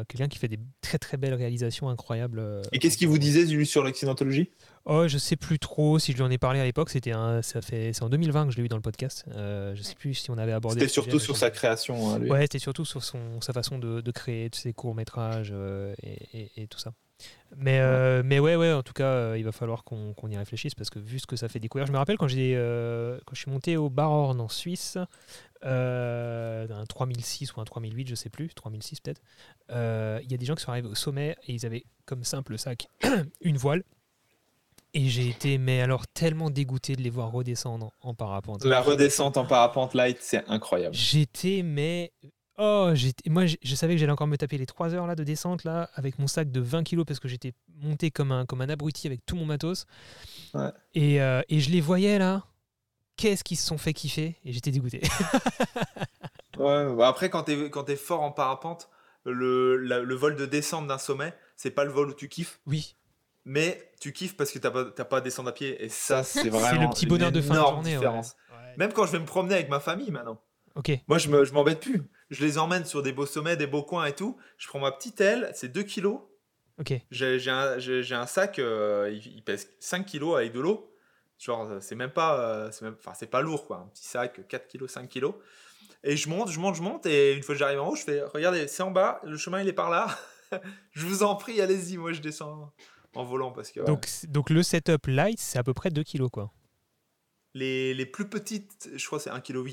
quelqu'un qui fait des très très belles réalisations incroyables. Et qu'est-ce qu'il vous disait lui sur l'accidentologie ? Oh, je sais plus trop si je lui en ai parlé à l'époque. C'est en 2020 que je l'ai eu dans le podcast. Je sais plus si on avait abordé. C'était surtout sur sa création. Hein, lui. Ouais, c'était surtout sur sa façon de créer ses courts-métrages et tout ça. Mais ouais, en tout cas, il va falloir qu'on y réfléchisse parce que vu ce que ça fait découvrir, je me rappelle quand je suis monté au Barrhorn en Suisse, un 3006 ou un 3008, je sais plus, 3006 peut-être, il y a des gens qui sont arrivés au sommet et ils avaient comme simple sac une voile. Et j'ai été tellement dégoûté de les voir redescendre en parapente. La redescente en parapente light, c'est incroyable. Moi, je savais que j'allais encore me taper les 3 heures là, de descente là, avec mon sac de 20 kilos parce que j'étais monté comme un abruti avec tout mon matos. Ouais. Et je les voyais là. Qu'est-ce qu'ils se sont fait kiffer ? Et j'étais dégoûté. Ouais, bah après, quand t'es fort en parapente, le vol de descente d'un sommet, c'est pas le vol où tu kiffes. Oui. Mais tu kiffes parce que t'as pas à descendre à pied. Et ça, c'est vraiment c'est le petit bonheur de fin de journée. Différence. Ouais. Même quand je vais me promener avec ma famille maintenant. Okay. Moi, je m'embête plus. Je les emmène sur des beaux sommets, des beaux coins et tout. Je prends ma petite aile, c'est 2 kilos. Okay. J'ai un sac, il pèse 5 kilos avec de l'eau. Genre, c'est même pas, c'est pas lourd, quoi. Un petit sac, 4 kilos, 5 kilos. Et je monte. Et une fois que j'arrive en haut, je fais, regardez, c'est en bas, le chemin, il est par là. Je vous en prie, allez-y, moi, je descends en volant. Parce que, ouais. Donc, le setup light, c'est à peu près 2 kilos, quoi. Les plus petites, je crois, c'est 1,8 kg.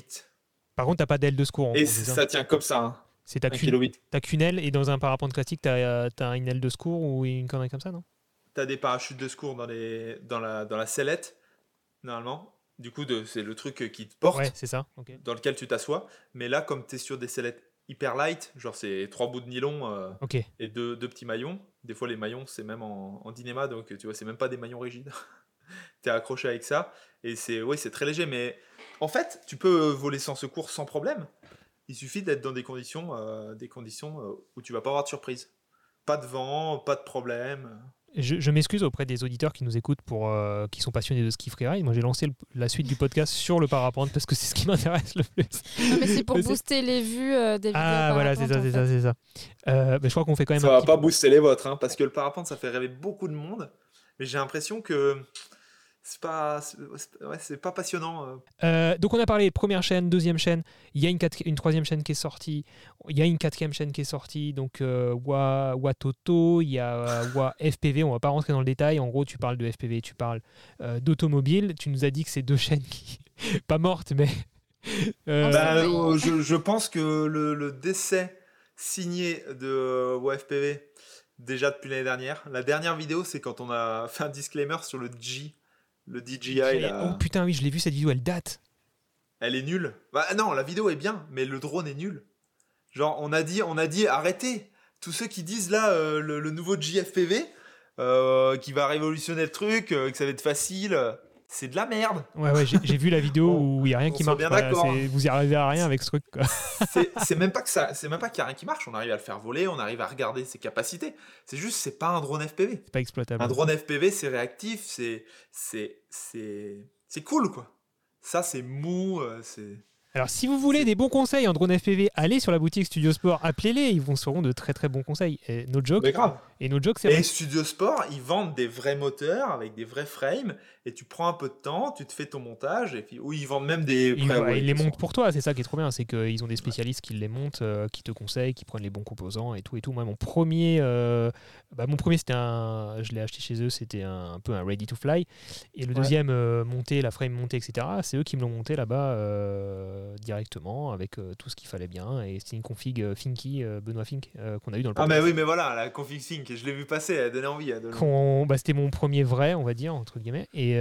Par contre, t'as pas d'aile de secours. Et ça tient comme ça. Hein. C'est t'as qu'une aile et dans un parapente classique, t'as une aile de secours ou une connerie comme ça, non ? T'as des parachutes de secours dans la sellette, normalement. Du coup, c'est le truc qui te porte, ouais, c'est ça. Okay. Dans lequel tu t'assois. Mais là, comme t'es sur des sellettes hyper light, genre c'est 3 bouts de nylon okay. Et 2 petits maillons. Des fois, les maillons, c'est même en dynéma, donc tu vois, c'est même pas des maillons rigides. T'es accroché avec ça. Et c'est très léger, mais... En fait, tu peux voler sans secours, sans problème. Il suffit d'être dans des conditions où tu ne vas pas avoir de surprise. Pas de vent, pas de problème. Je m'excuse auprès des auditeurs qui nous écoutent qui sont passionnés de ski freeride. Moi, j'ai lancé la suite du podcast sur le parapente parce que c'est ce qui m'intéresse le plus. Non, mais c'est pour booster les vues des vidéos. Ah, voilà, c'est ça. Je crois qu'on fait quand même. Ça va pas booster les vôtres, hein, parce que le parapente, ça fait rêver beaucoup de monde. Mais j'ai l'impression que... C'est pas passionnant. Donc on a parlé première chaîne, deuxième chaîne, il y a une troisième chaîne qui est sortie, il y a une quatrième chaîne qui est sortie, donc Watoto, il y a FPV, on va pas rentrer dans le détail, en gros tu parles de FPV, tu parles d'automobile, tu nous as dit que c'est 2 chaînes qui... pas mortes, mais... je pense que le décès signé de FPV, déjà depuis l'année dernière, la dernière vidéo c'est quand on a fait un disclaimer sur le DJI. Oh putain, oui, je l'ai vu cette vidéo, elle date. Elle est nulle. Bah non, la vidéo est bien, mais le drone est nul. Genre, on a dit arrêtez. Tous ceux qui disent là le nouveau JFPV qui va révolutionner le truc, que ça va être facile, c'est de la merde. Ouais, j'ai vu la vidéo où il y a rien qui marche. Vous y arrivez à rien avec ce truc, quoi. c'est même pas qu'il y a rien qui marche, on arrive à le faire voler, on arrive à regarder ses capacités. C'est juste c'est pas un drone FPV. C'est pas exploitable. Un drone FPV, c'est réactif, c'est cool, quoi. Ça c'est mou, c'est... Alors si vous voulez des bons conseils en drone FPV, allez sur la boutique Studio Sport, appelez-les, ils vous seront de très très bons conseils. Et no joke. Mais grave. Et no joke, c'est vrai. Et Studio Sport, ils vendent des vrais moteurs avec des vrais frames et tu prends un peu de temps, tu te fais ton montage et puis ils vendent même des ils les montent pour toi, c'est ça qui est trop bien, c'est qu'ils ont des spécialistes qui les montent, qui te conseillent, qui prennent les bons composants et tout et tout. Moi mon premier je l'ai acheté chez eux, c'était un peu un ready to fly et le deuxième monté, la frame montée, etc. C'est eux qui me l'ont monté là-bas. Directement avec tout ce qu'il fallait bien et c'était une config Finky, Benoît Fink qu'on a eu dans le podcast. Ah mais oui, mais voilà, la config Fink, Fink, je l'ai vu passer, elle a donné envie. C'était mon premier vrai, on va dire, entre guillemets. Et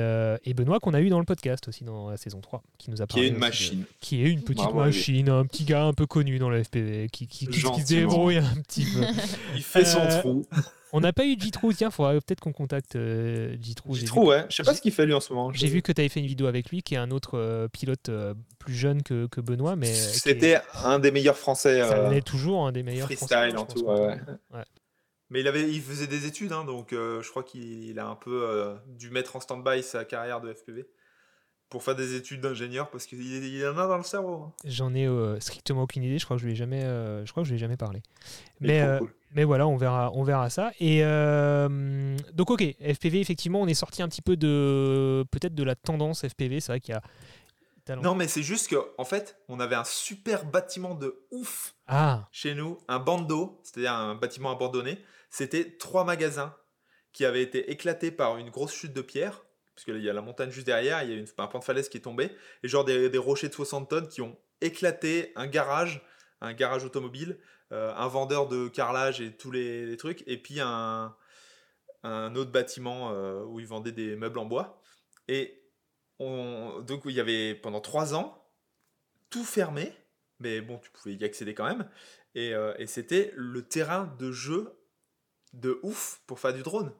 Benoît, qu'on a eu dans le podcast aussi, dans la saison 3, qui nous a parlé. Qui est une machine. Qui est une petite machine, un petit gars un peu connu dans le FPV, qui se débrouille un petit peu. Il fait son trou. On n'a pas eu Jitrou, tiens, il faudrait peut-être qu'on contacte Jitrou. Jitrou, ouais, je sais pas ce qu'il fait lui en ce moment. J'ai vu que tu avais fait une vidéo avec lui, qui est un autre pilote plus jeune que Benoît. Mais c'était un des meilleurs français. Ça l'est toujours, un des meilleurs freestyle français. Freestyle en tout, ouais. Mais il faisait des études, hein, donc je crois qu'il a un peu dû mettre en stand-by sa carrière de FPV pour faire des études d'ingénieur, parce qu'il en a dans le cerveau. J'en ai strictement aucune idée, je crois que je ne lui ai jamais, parlé. Mais voilà, on verra ça. Et donc, ok, FPV, effectivement, on est sorti un petit peu peut-être de la tendance FPV. C'est vrai qu'il y a. Non, mais c'est juste qu'en fait, on avait un super bâtiment de ouf chez nous, un bando, c'est-à-dire un bâtiment abandonné. C'était 3 magasins qui avaient été éclatés par une grosse chute de pierre, parce qu'il y a la montagne juste derrière, il y a un pan de falaise qui est tombé, et genre des rochers de 60 tonnes qui ont éclaté un garage automobile, un vendeur de carrelage et tous les trucs, et puis un autre bâtiment où ils vendaient des meubles en bois. Et donc il y avait pendant 3 ans tout fermé, mais bon, tu pouvais y accéder quand même, et c'était le terrain de jeu de ouf pour faire du drone.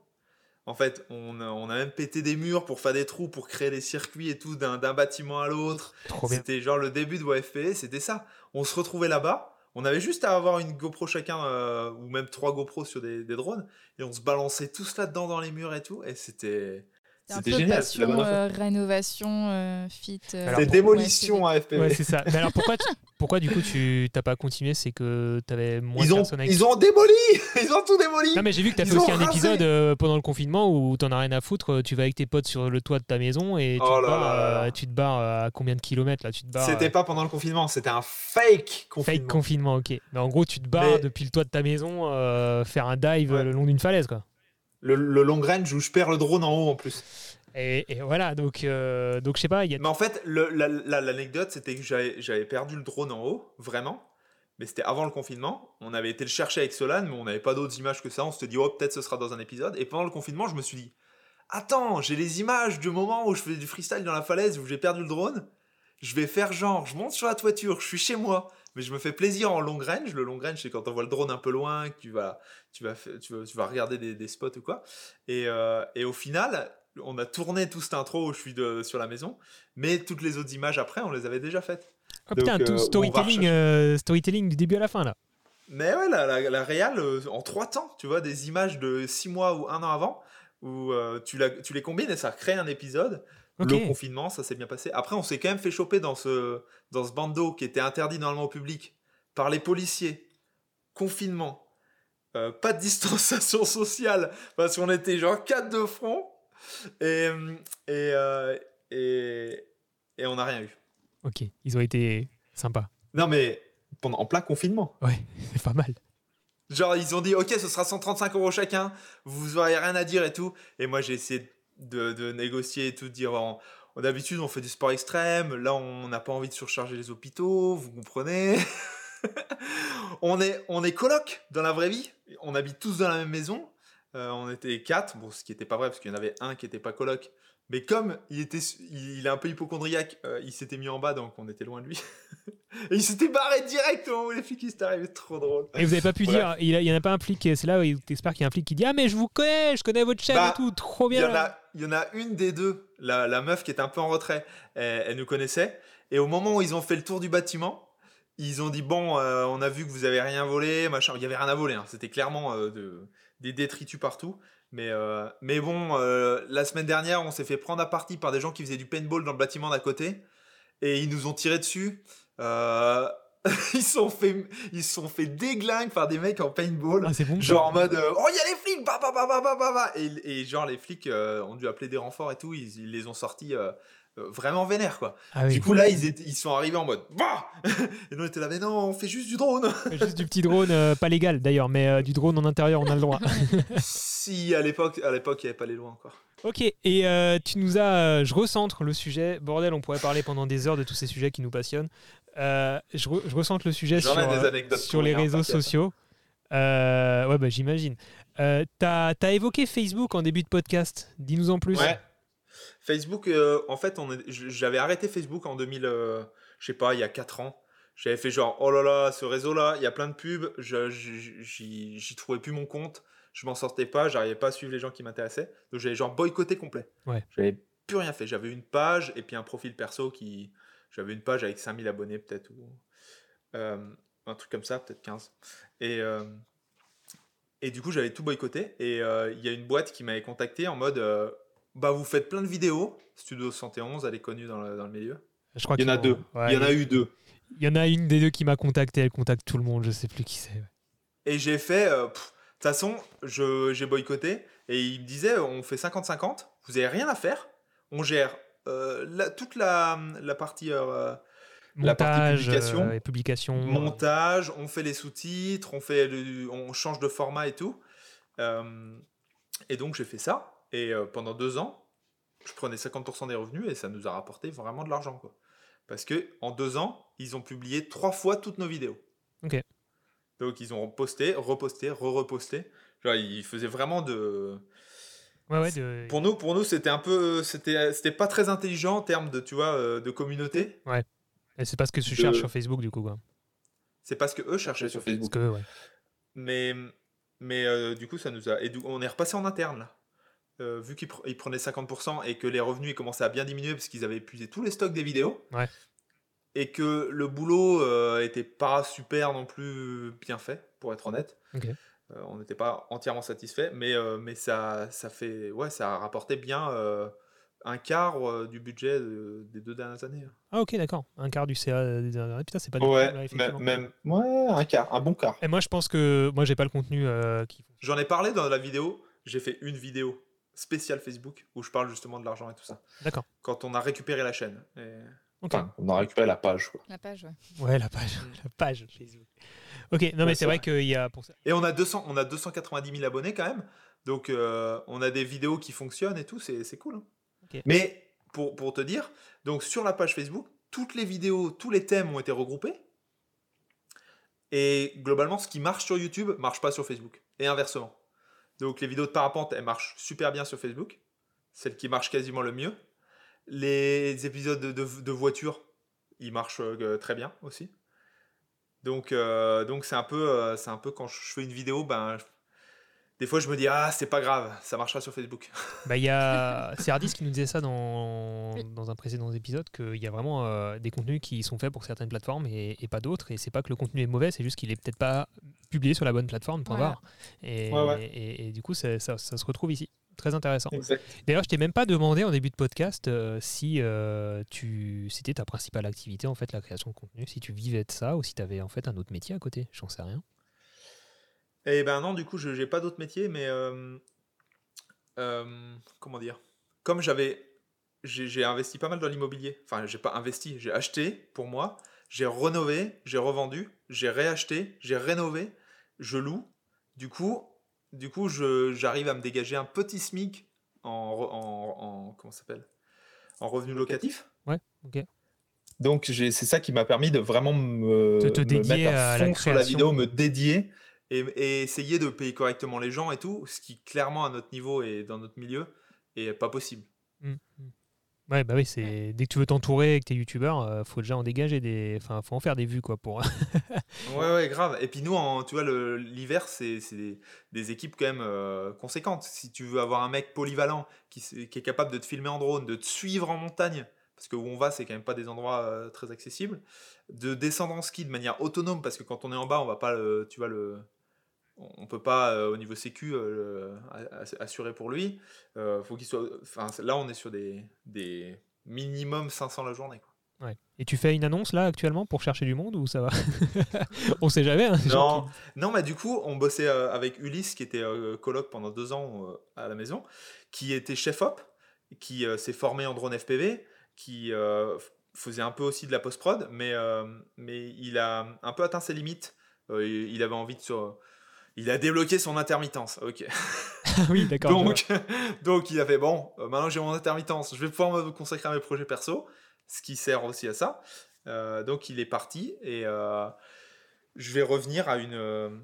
En fait, on a même pété des murs pour faire des trous, pour créer des circuits et tout, d'un bâtiment à l'autre. C'était genre le début de WFP, c'était ça. On se retrouvait là-bas, on avait juste à avoir une GoPro chacun, ou même 3 GoPros sur des drones, et on se balançait tous là-dedans dans les murs et tout, et c'était un peu génial. Passion, rénovation, fit. C'est démolition à FPV. Ouais, c'est ça. Mais alors pourquoi du coup tu t'as pas continué, c'est que t'avais moins de personnes. Ils ont démoli, ils ont tout démoli. Non mais j'ai vu que t'as fait aussi un épisode pendant le confinement où t'en as rien à foutre, tu vas avec tes potes sur le toit de ta maison et tu te barres à combien de kilomètres là, tu te barres. C'était pas pendant le confinement, c'était un fake confinement. Fake confinement, ok. Mais en gros tu te barres depuis le toit de ta maison faire un dive le long d'une falaise quoi. Le long range où je perds le drone en haut en plus. Et voilà, donc je sais pas. Mais en fait, l'anecdote, c'était que j'avais perdu le drone en haut, vraiment. Mais c'était avant le confinement. On avait été le chercher avec Solène, mais on n'avait pas d'autres images que ça. On s'était dit, oh, peut-être ce sera dans un épisode. Et pendant le confinement, je me suis dit, attends, j'ai les images du moment où je faisais du freestyle dans la falaise, où j'ai perdu le drone. Je vais faire genre, je monte sur la toiture, je suis chez moi. Mais je me fais plaisir en long range. Le long range, c'est quand t'envoies le drone un peu loin, que tu vas regarder des spots ou quoi. Et au final, on a tourné tout cette intro où je suis sur la maison, mais toutes les autres images après, on les avait déjà faites. Ah putain, tout storytelling du début à la fin là. Mais ouais, la réal en 3 temps, tu vois, des images de 6 mois ou 1 an avant, où tu les combines et ça crée un épisode. Okay. Le confinement, ça s'est bien passé. Après, on s'est quand même fait choper dans ce bandeau qui était interdit normalement au public par les policiers. Confinement, pas de distanciation sociale parce qu'on était genre 4 de front et on n'a rien eu. Ok, ils ont été sympas. Non mais en plein confinement. Ouais, c'est pas mal. Genre ils ont dit ok, ce sera 135 € chacun, vous aurez rien à dire et tout. Et moi j'ai essayé de négocier et tout, de dire d'habitude on fait du sport extrême, là on n'a pas envie de surcharger les hôpitaux, vous comprenez. on est coloc dans la vraie vie, on habite tous dans la même maison, on était 4, bon, ce qui n'était pas vrai parce qu'il y en avait un qui n'était pas coloc, mais comme il est un peu hypochondriaque, il s'était mis en bas, donc on était loin de lui. Et il s'était barré direct au moment où les flics sont arrivés, trop drôle. Et vous n'avez pas pu dire, il n'y en a pas un flic, c'est là où t'espères qu'il y a un flic qui dit « Ah mais je vous connais, je connais votre chaîne et tout, trop bien !» Il y en a une des deux, la meuf qui est un peu en retrait, elle nous connaissait. Et au moment où ils ont fait le tour du bâtiment, ils ont dit « Bon, on a vu que vous n'avez rien volé, machin. » Il n'y avait rien à voler, hein. C'était clairement des détritus partout. Mais bon, la semaine dernière, on s'est fait prendre à partie par des gens qui faisaient du paintball dans le bâtiment d'à côté et ils nous ont tiré dessus. Ils se sont fait déglinguer par des mecs en paintball. Ah, c'est bon, genre en mode oh, il y a les flics, bah, bah, bah, bah, bah, bah. Et genre les flics ont dû appeler des renforts et tout, ils les ont sortis vraiment vénères quoi. Ah, oui. Du coup là ils sont arrivés en mode bah. Et nous on était là mais non, on fait juste du drone. Juste du petit drone pas légal d'ailleurs, mais du drone en intérieur on a le droit. Si à l'époque il n'y avait pas les lois encore. Ok, et tu nous as... je recentre le sujet. Bordel, on pourrait parler pendant des heures de tous ces sujets qui nous passionnent. Je recentre le sujet sur les réseaux sociaux. Ouais, bah, j'imagine. T'as évoqué Facebook en début de podcast. Dis-nous en plus. Ouais. Facebook, en fait, j'avais arrêté Facebook en 2000, je sais pas, il y a 4 ans. J'avais fait genre, oh là là, ce réseau-là, il y a plein de pubs, j'y trouvais plus mon compte, je m'en sortais pas, j'arrivais pas à suivre les gens qui m'intéressaient. Donc j'avais genre boycotté complet. Ouais. J'avais plus rien fait. J'avais une page et puis un profil perso qui. J'avais une page avec 5000 abonnés peut-être, ou un truc comme ça, peut-être 15. Et du coup, j'avais tout boycotté. Et il y a une boîte qui m'avait contacté en mode bah, vous faites plein de vidéos. Studio 71, elle est connue dans le milieu. Je crois il y en a deux. Ouais, il y en a eu deux. Il y en a une des deux qui m'a contacté. Elle contacte tout le monde. Je sais plus qui c'est. Et j'ai fait. De toute façon, j'ai boycotté. Et il me disait on fait 50-50. Vous n'avez rien à faire. On gère toute la partie. La partie publication, montage, on fait les sous-titres, on change de format et tout. Et donc, j'ai fait ça. Et pendant 2 ans, je prenais 50% des revenus et ça nous a rapporté vraiment de l'argent, quoi. Parce qu'en 2 ans, ils ont publié 3 fois toutes nos vidéos. Okay. Donc, ils ont posté, reposté, reposté. Genre, ils faisaient vraiment de... Ouais, Pour nous, c'était un peu... C'était pas très intelligent en termes de, tu vois, de communauté. Ouais. Et c'est pas ce que tu cherches sur Facebook, du coup, quoi. C'est pas ce que eux cherchaient sur Facebook. Que, ouais. Mais du coup, ça nous a... Et on est repassé en interne, là. Vu qu'ils prenaient 50% et que les revenus ils commençaient à bien diminuer parce qu'ils avaient épuisé tous les stocks des vidéos. Ouais. Et que le boulot était pas super non plus bien fait, pour être honnête. Okay. On n'était pas entièrement satisfait, mais ça fait... Ouais, ça a rapporté bien... un quart du budget des 2 dernières années. Ah ok, d'accord. Un quart du CA des dernières années. Putain, c'est pas du tout. Ouais, même. Ouais, un quart, un bon quart. Et moi, je pense que moi, j'ai pas le contenu qui... J'en ai parlé dans la vidéo. J'ai fait une vidéo spéciale Facebook où je parle justement de l'argent et tout ça. D'accord. Quand on a récupéré la chaîne. Et... Okay. Enfin, on a récupéré la page, quoi. La page, ouais. Ouais, la page Facebook. Ok, non mais c'est vrai qu'il y a... Pour ça... Et on a 290 000 abonnés quand même. Donc, on a des vidéos qui fonctionnent et tout. C'est cool, hein. Okay. Mais pour te dire, donc sur la page Facebook, toutes les vidéos, tous les thèmes ont été regroupés. Et globalement, ce qui marche sur YouTube ne marche pas sur Facebook. Et inversement. Donc les vidéos de parapente, elles marchent super bien sur Facebook. Celles qui marchent quasiment le mieux. Les épisodes de voiture, ils marchent très bien aussi. Donc c'est un peu quand je fais une vidéo, ben... Des fois, je me dis, ah, c'est pas grave, ça marchera sur Facebook. Bah, y a Cerdis qui nous disait ça dans un précédent épisode, qu'il y a vraiment des contenus qui sont faits pour certaines plateformes et pas d'autres. Et c'est pas que le contenu est mauvais, c'est juste qu'il est peut-être pas publié sur la bonne plateforme, point barre. Ouais. Et du coup, ça se retrouve ici. Très intéressant. Exact. D'ailleurs, je t'ai même pas demandé en début de podcast si c'était ta principale activité, en fait, la création de contenu, si tu vivais de ça ou si tu avais en fait un autre métier à côté. J'en sais rien. Eh ben non, du coup, je n'ai pas d'autre métier, mais comment dire ? Comme j'ai investi pas mal dans l'immobilier. Enfin, j'ai pas investi, j'ai acheté pour moi, j'ai rénové, j'ai revendu, j'ai réacheté, j'ai rénové, je loue. Du coup, j'arrive à me dégager un petit SMIC en comment ça s'appelle ? En revenu locatif. Ouais, ok. Donc c'est ça qui m'a permis de vraiment me mettre à fond sur la vidéo, me dédier. Et essayer de payer correctement les gens et tout, ce qui clairement à notre niveau et dans notre milieu est pas possible. Mmh. Ouais, bah oui, c'est dès que tu veux t'entourer et que t'es youtubeur, faut déjà en dégager des, enfin, faut en faire des vues, quoi, pour. ouais, grave. Et puis nous, tu vois, l'hiver, c'est des équipes quand même conséquentes. Si tu veux avoir un mec polyvalent qui est capable de te filmer en drone, de te suivre en montagne. Parce que où on va, c'est quand même pas des endroits très accessibles. De descendre en ski de manière autonome, parce que quand on est en bas, on va pas, tu vois, on peut pas au niveau sécu assurer pour lui. Faut qu'il soit. Enfin, là, on est sur des minimum 500 la journée, quoi. Ouais. Et tu fais une annonce là actuellement pour chercher du monde ou ça va? On sait jamais. Hein, non, mais du coup, on bossait avec Ulysse qui était coloc pendant 2 ans à la maison, qui était chef op, qui s'est formé en drone FPV. Qui faisait un peu aussi de la post-prod, mais il a un peu atteint ses limites. Il avait envie de il a débloqué son intermittence. Ok. Oui, d'accord. donc il a fait bon. Maintenant j'ai mon intermittence, je vais pouvoir me consacrer à mes projets perso, ce qui sert aussi à ça. Donc il est parti et je vais revenir à une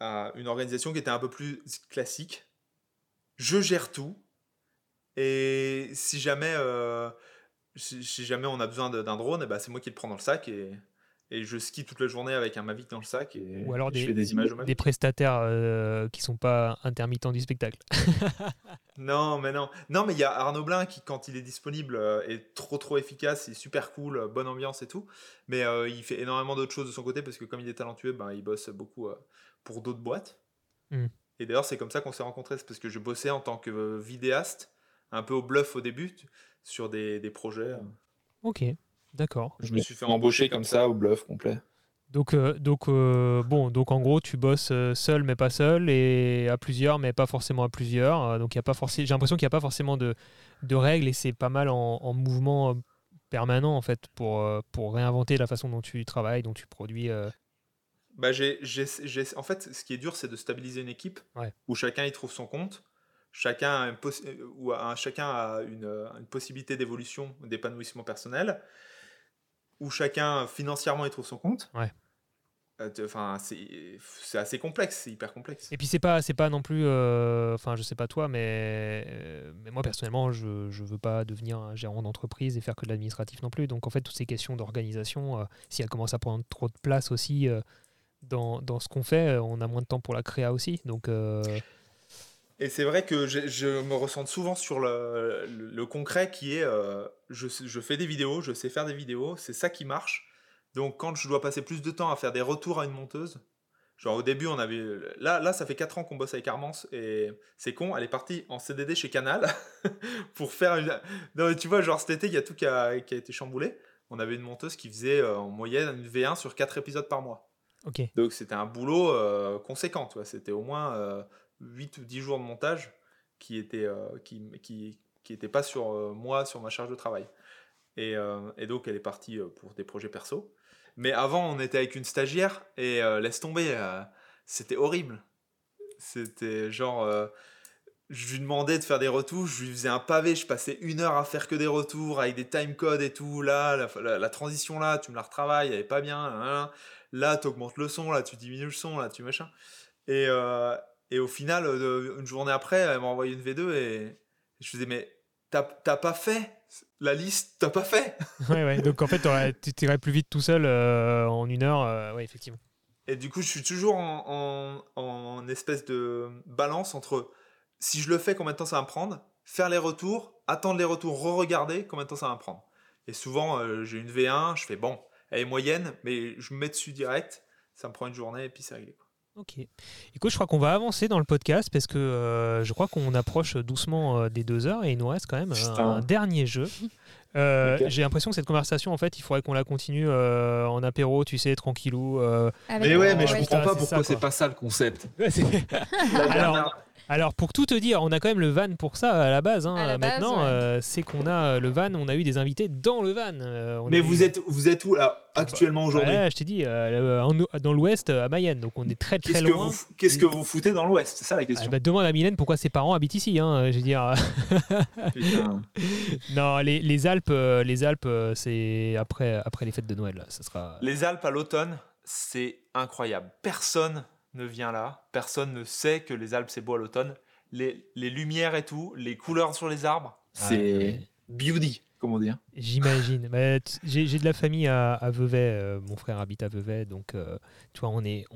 à une organisation qui était un peu plus classique. Je gère tout. Et si jamais on a besoin d'un drone, ben c'est moi qui le prends dans le sac et je skie toute la journée avec un Mavic dans le sac et ou alors je fais des images au Mavic. Des prestataires qui ne sont pas intermittents du spectacle. Non, mais il y a Arnaud Blin qui, quand il est disponible, est trop efficace, il est super cool, bonne ambiance et tout. Mais il fait énormément d'autres choses de son côté parce que comme il est talentueux, ben, il bosse beaucoup pour d'autres boîtes. Mm. Et d'ailleurs, c'est comme ça qu'on s'est rencontrés. C'est parce que je bossais en tant que vidéaste, un peu au bluff au début, sur des projets. Ok. D'accord. Je me suis fait embaucher comme ça au bluff complet. Donc en gros, tu bosses seul mais pas seul et à plusieurs mais pas forcément à plusieurs. Donc il y a pas forcément, j'ai l'impression qu'il n'y a pas forcément de règles et c'est pas mal en mouvement permanent en fait pour réinventer la façon dont tu travailles, dont tu produis. Bah j'ai en fait, ce qui est dur, c'est de stabiliser une équipe où chacun y trouve son compte. Chacun a une possibilité d'évolution, d'épanouissement personnel, où chacun financièrement il trouve son compte. Ouais. Enfin, c'est assez complexe, c'est hyper complexe. Et puis c'est pas non plus. Enfin, je sais pas toi, mais moi personnellement, je veux pas devenir un gérant d'entreprise et faire que de l'administratif non plus. Donc en fait, toutes ces questions d'organisation, si elles commencent à prendre trop de place aussi dans ce qu'on fait, on a moins de temps pour la créa aussi. Donc. Et c'est vrai que je me ressens souvent sur le concret qui est je fais des vidéos, je sais faire des vidéos, c'est ça qui marche. Donc quand je dois passer plus de temps à faire des retours à une monteuse, genre au début on avait... Là ça fait 4 ans qu'on bosse avec Armance et c'est con, elle est partie en CDD chez Canal pour faire une... Non mais tu vois, genre cet été il y a tout qui a été chamboulé. On avait une monteuse qui faisait en moyenne une V1 sur 4 épisodes par mois. Okay. Donc c'était un boulot conséquent, tu vois. C'était au moins... 8 ou 10 jours de montage qui n'étaient qui pas sur moi, sur ma charge de travail. Et donc, elle est partie pour des projets perso. Mais avant, on était avec une stagiaire et laisse tomber, c'était horrible. C'était genre, je lui demandais de faire des retours, je lui faisais un pavé, je passais 1 heure à faire que des retours avec des timecodes et tout. Là, la transition, là, tu me la retravailles, elle n'est pas bien. Là, tu augmentes le son, là, tu diminues le son, là, tu machin. Et au final, une journée après, elle m'a envoyé une V2 et je me disais, mais t'as pas fait la liste, t'as pas fait. Ouais. Donc en fait, tu irais plus vite tout seul en 1 heure. Ouais, effectivement. Et du coup, je suis toujours en espèce de balance entre si je le fais, combien de temps ça va me prendre, faire les retours, attendre les retours, re-regarder, combien de temps ça va me prendre. Et souvent, j'ai une V1, je fais bon, elle est moyenne, mais je me mets dessus direct, ça me prend une journée et puis c'est réglé. Ok. Écoute, je crois qu'on va avancer dans le podcast parce que je crois qu'on approche doucement des 2 heures et il nous reste quand même un dernier jeu. Okay. J'ai l'impression que cette conversation, en fait, il faudrait qu'on la continue en apéro, tu sais, tranquillou. Mais ouais, mais je comprends pas pourquoi c'est pas ça le concept. Ouais, alors, pour tout te dire, on a quand même le van pour ça à la base. Hein. À la maintenant, base, ouais. C'est qu'on a le van, on a eu des invités dans le van. Mais vous êtes où là actuellement aujourd'hui ? Je t'ai dit, dans l'Ouest, à Mayenne. Donc on est très loin. Qu'est-ce que vous foutez dans l'Ouest ? C'est ça la question. Demande à Mylène pourquoi ses parents habitent ici. Hein, je veux dire. Putain. Non, les Alpes, c'est après les fêtes de Noël. Là, ça sera. Les Alpes à l'automne, c'est incroyable. Personne ne vient là, personne ne sait que les Alpes c'est beau à l'automne, les lumières et tout, les couleurs sur les arbres, c'est beauty, comment dire. J'imagine. Mais j'ai de la famille à Vevey, mon frère habite à Vevey, donc tu vois, on des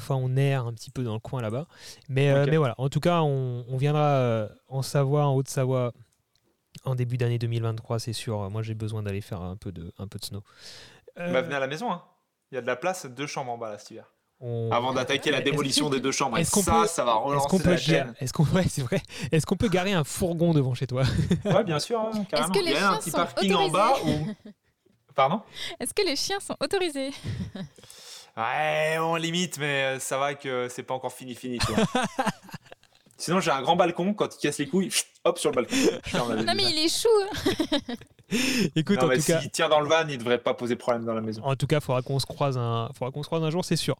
fois on erre un petit peu dans le coin là-bas, mais okay. Mais voilà, en tout cas on viendra en Savoie, en Haute-Savoie en début d'année 2023, c'est sûr. Moi j'ai besoin d'aller faire un peu de snow. Venez à la maison, hein. Il y a de la place, 2 chambres en bas là cet hiver. Avant d'attaquer la démolition des 2 chambres, ça va relancer la chaîne. Est-ce qu'on peut garer un fourgon devant chez toi ? Ouais, bien sûr. Carrément. Il y a un petit parking en bas. Pardon ? Est-ce que les chiens sont autorisés ? Ouais, on limite, mais ça va que c'est pas encore fini. Toi. Sinon, j'ai un grand balcon. Quand il casse les couilles, hop, sur le balcon. Non, mais il est chou. Écoute, en tout cas, s'il tire dans le van, il ne devrait pas poser problème dans la maison. En tout cas, il faudra qu'on se croise un jour, c'est sûr.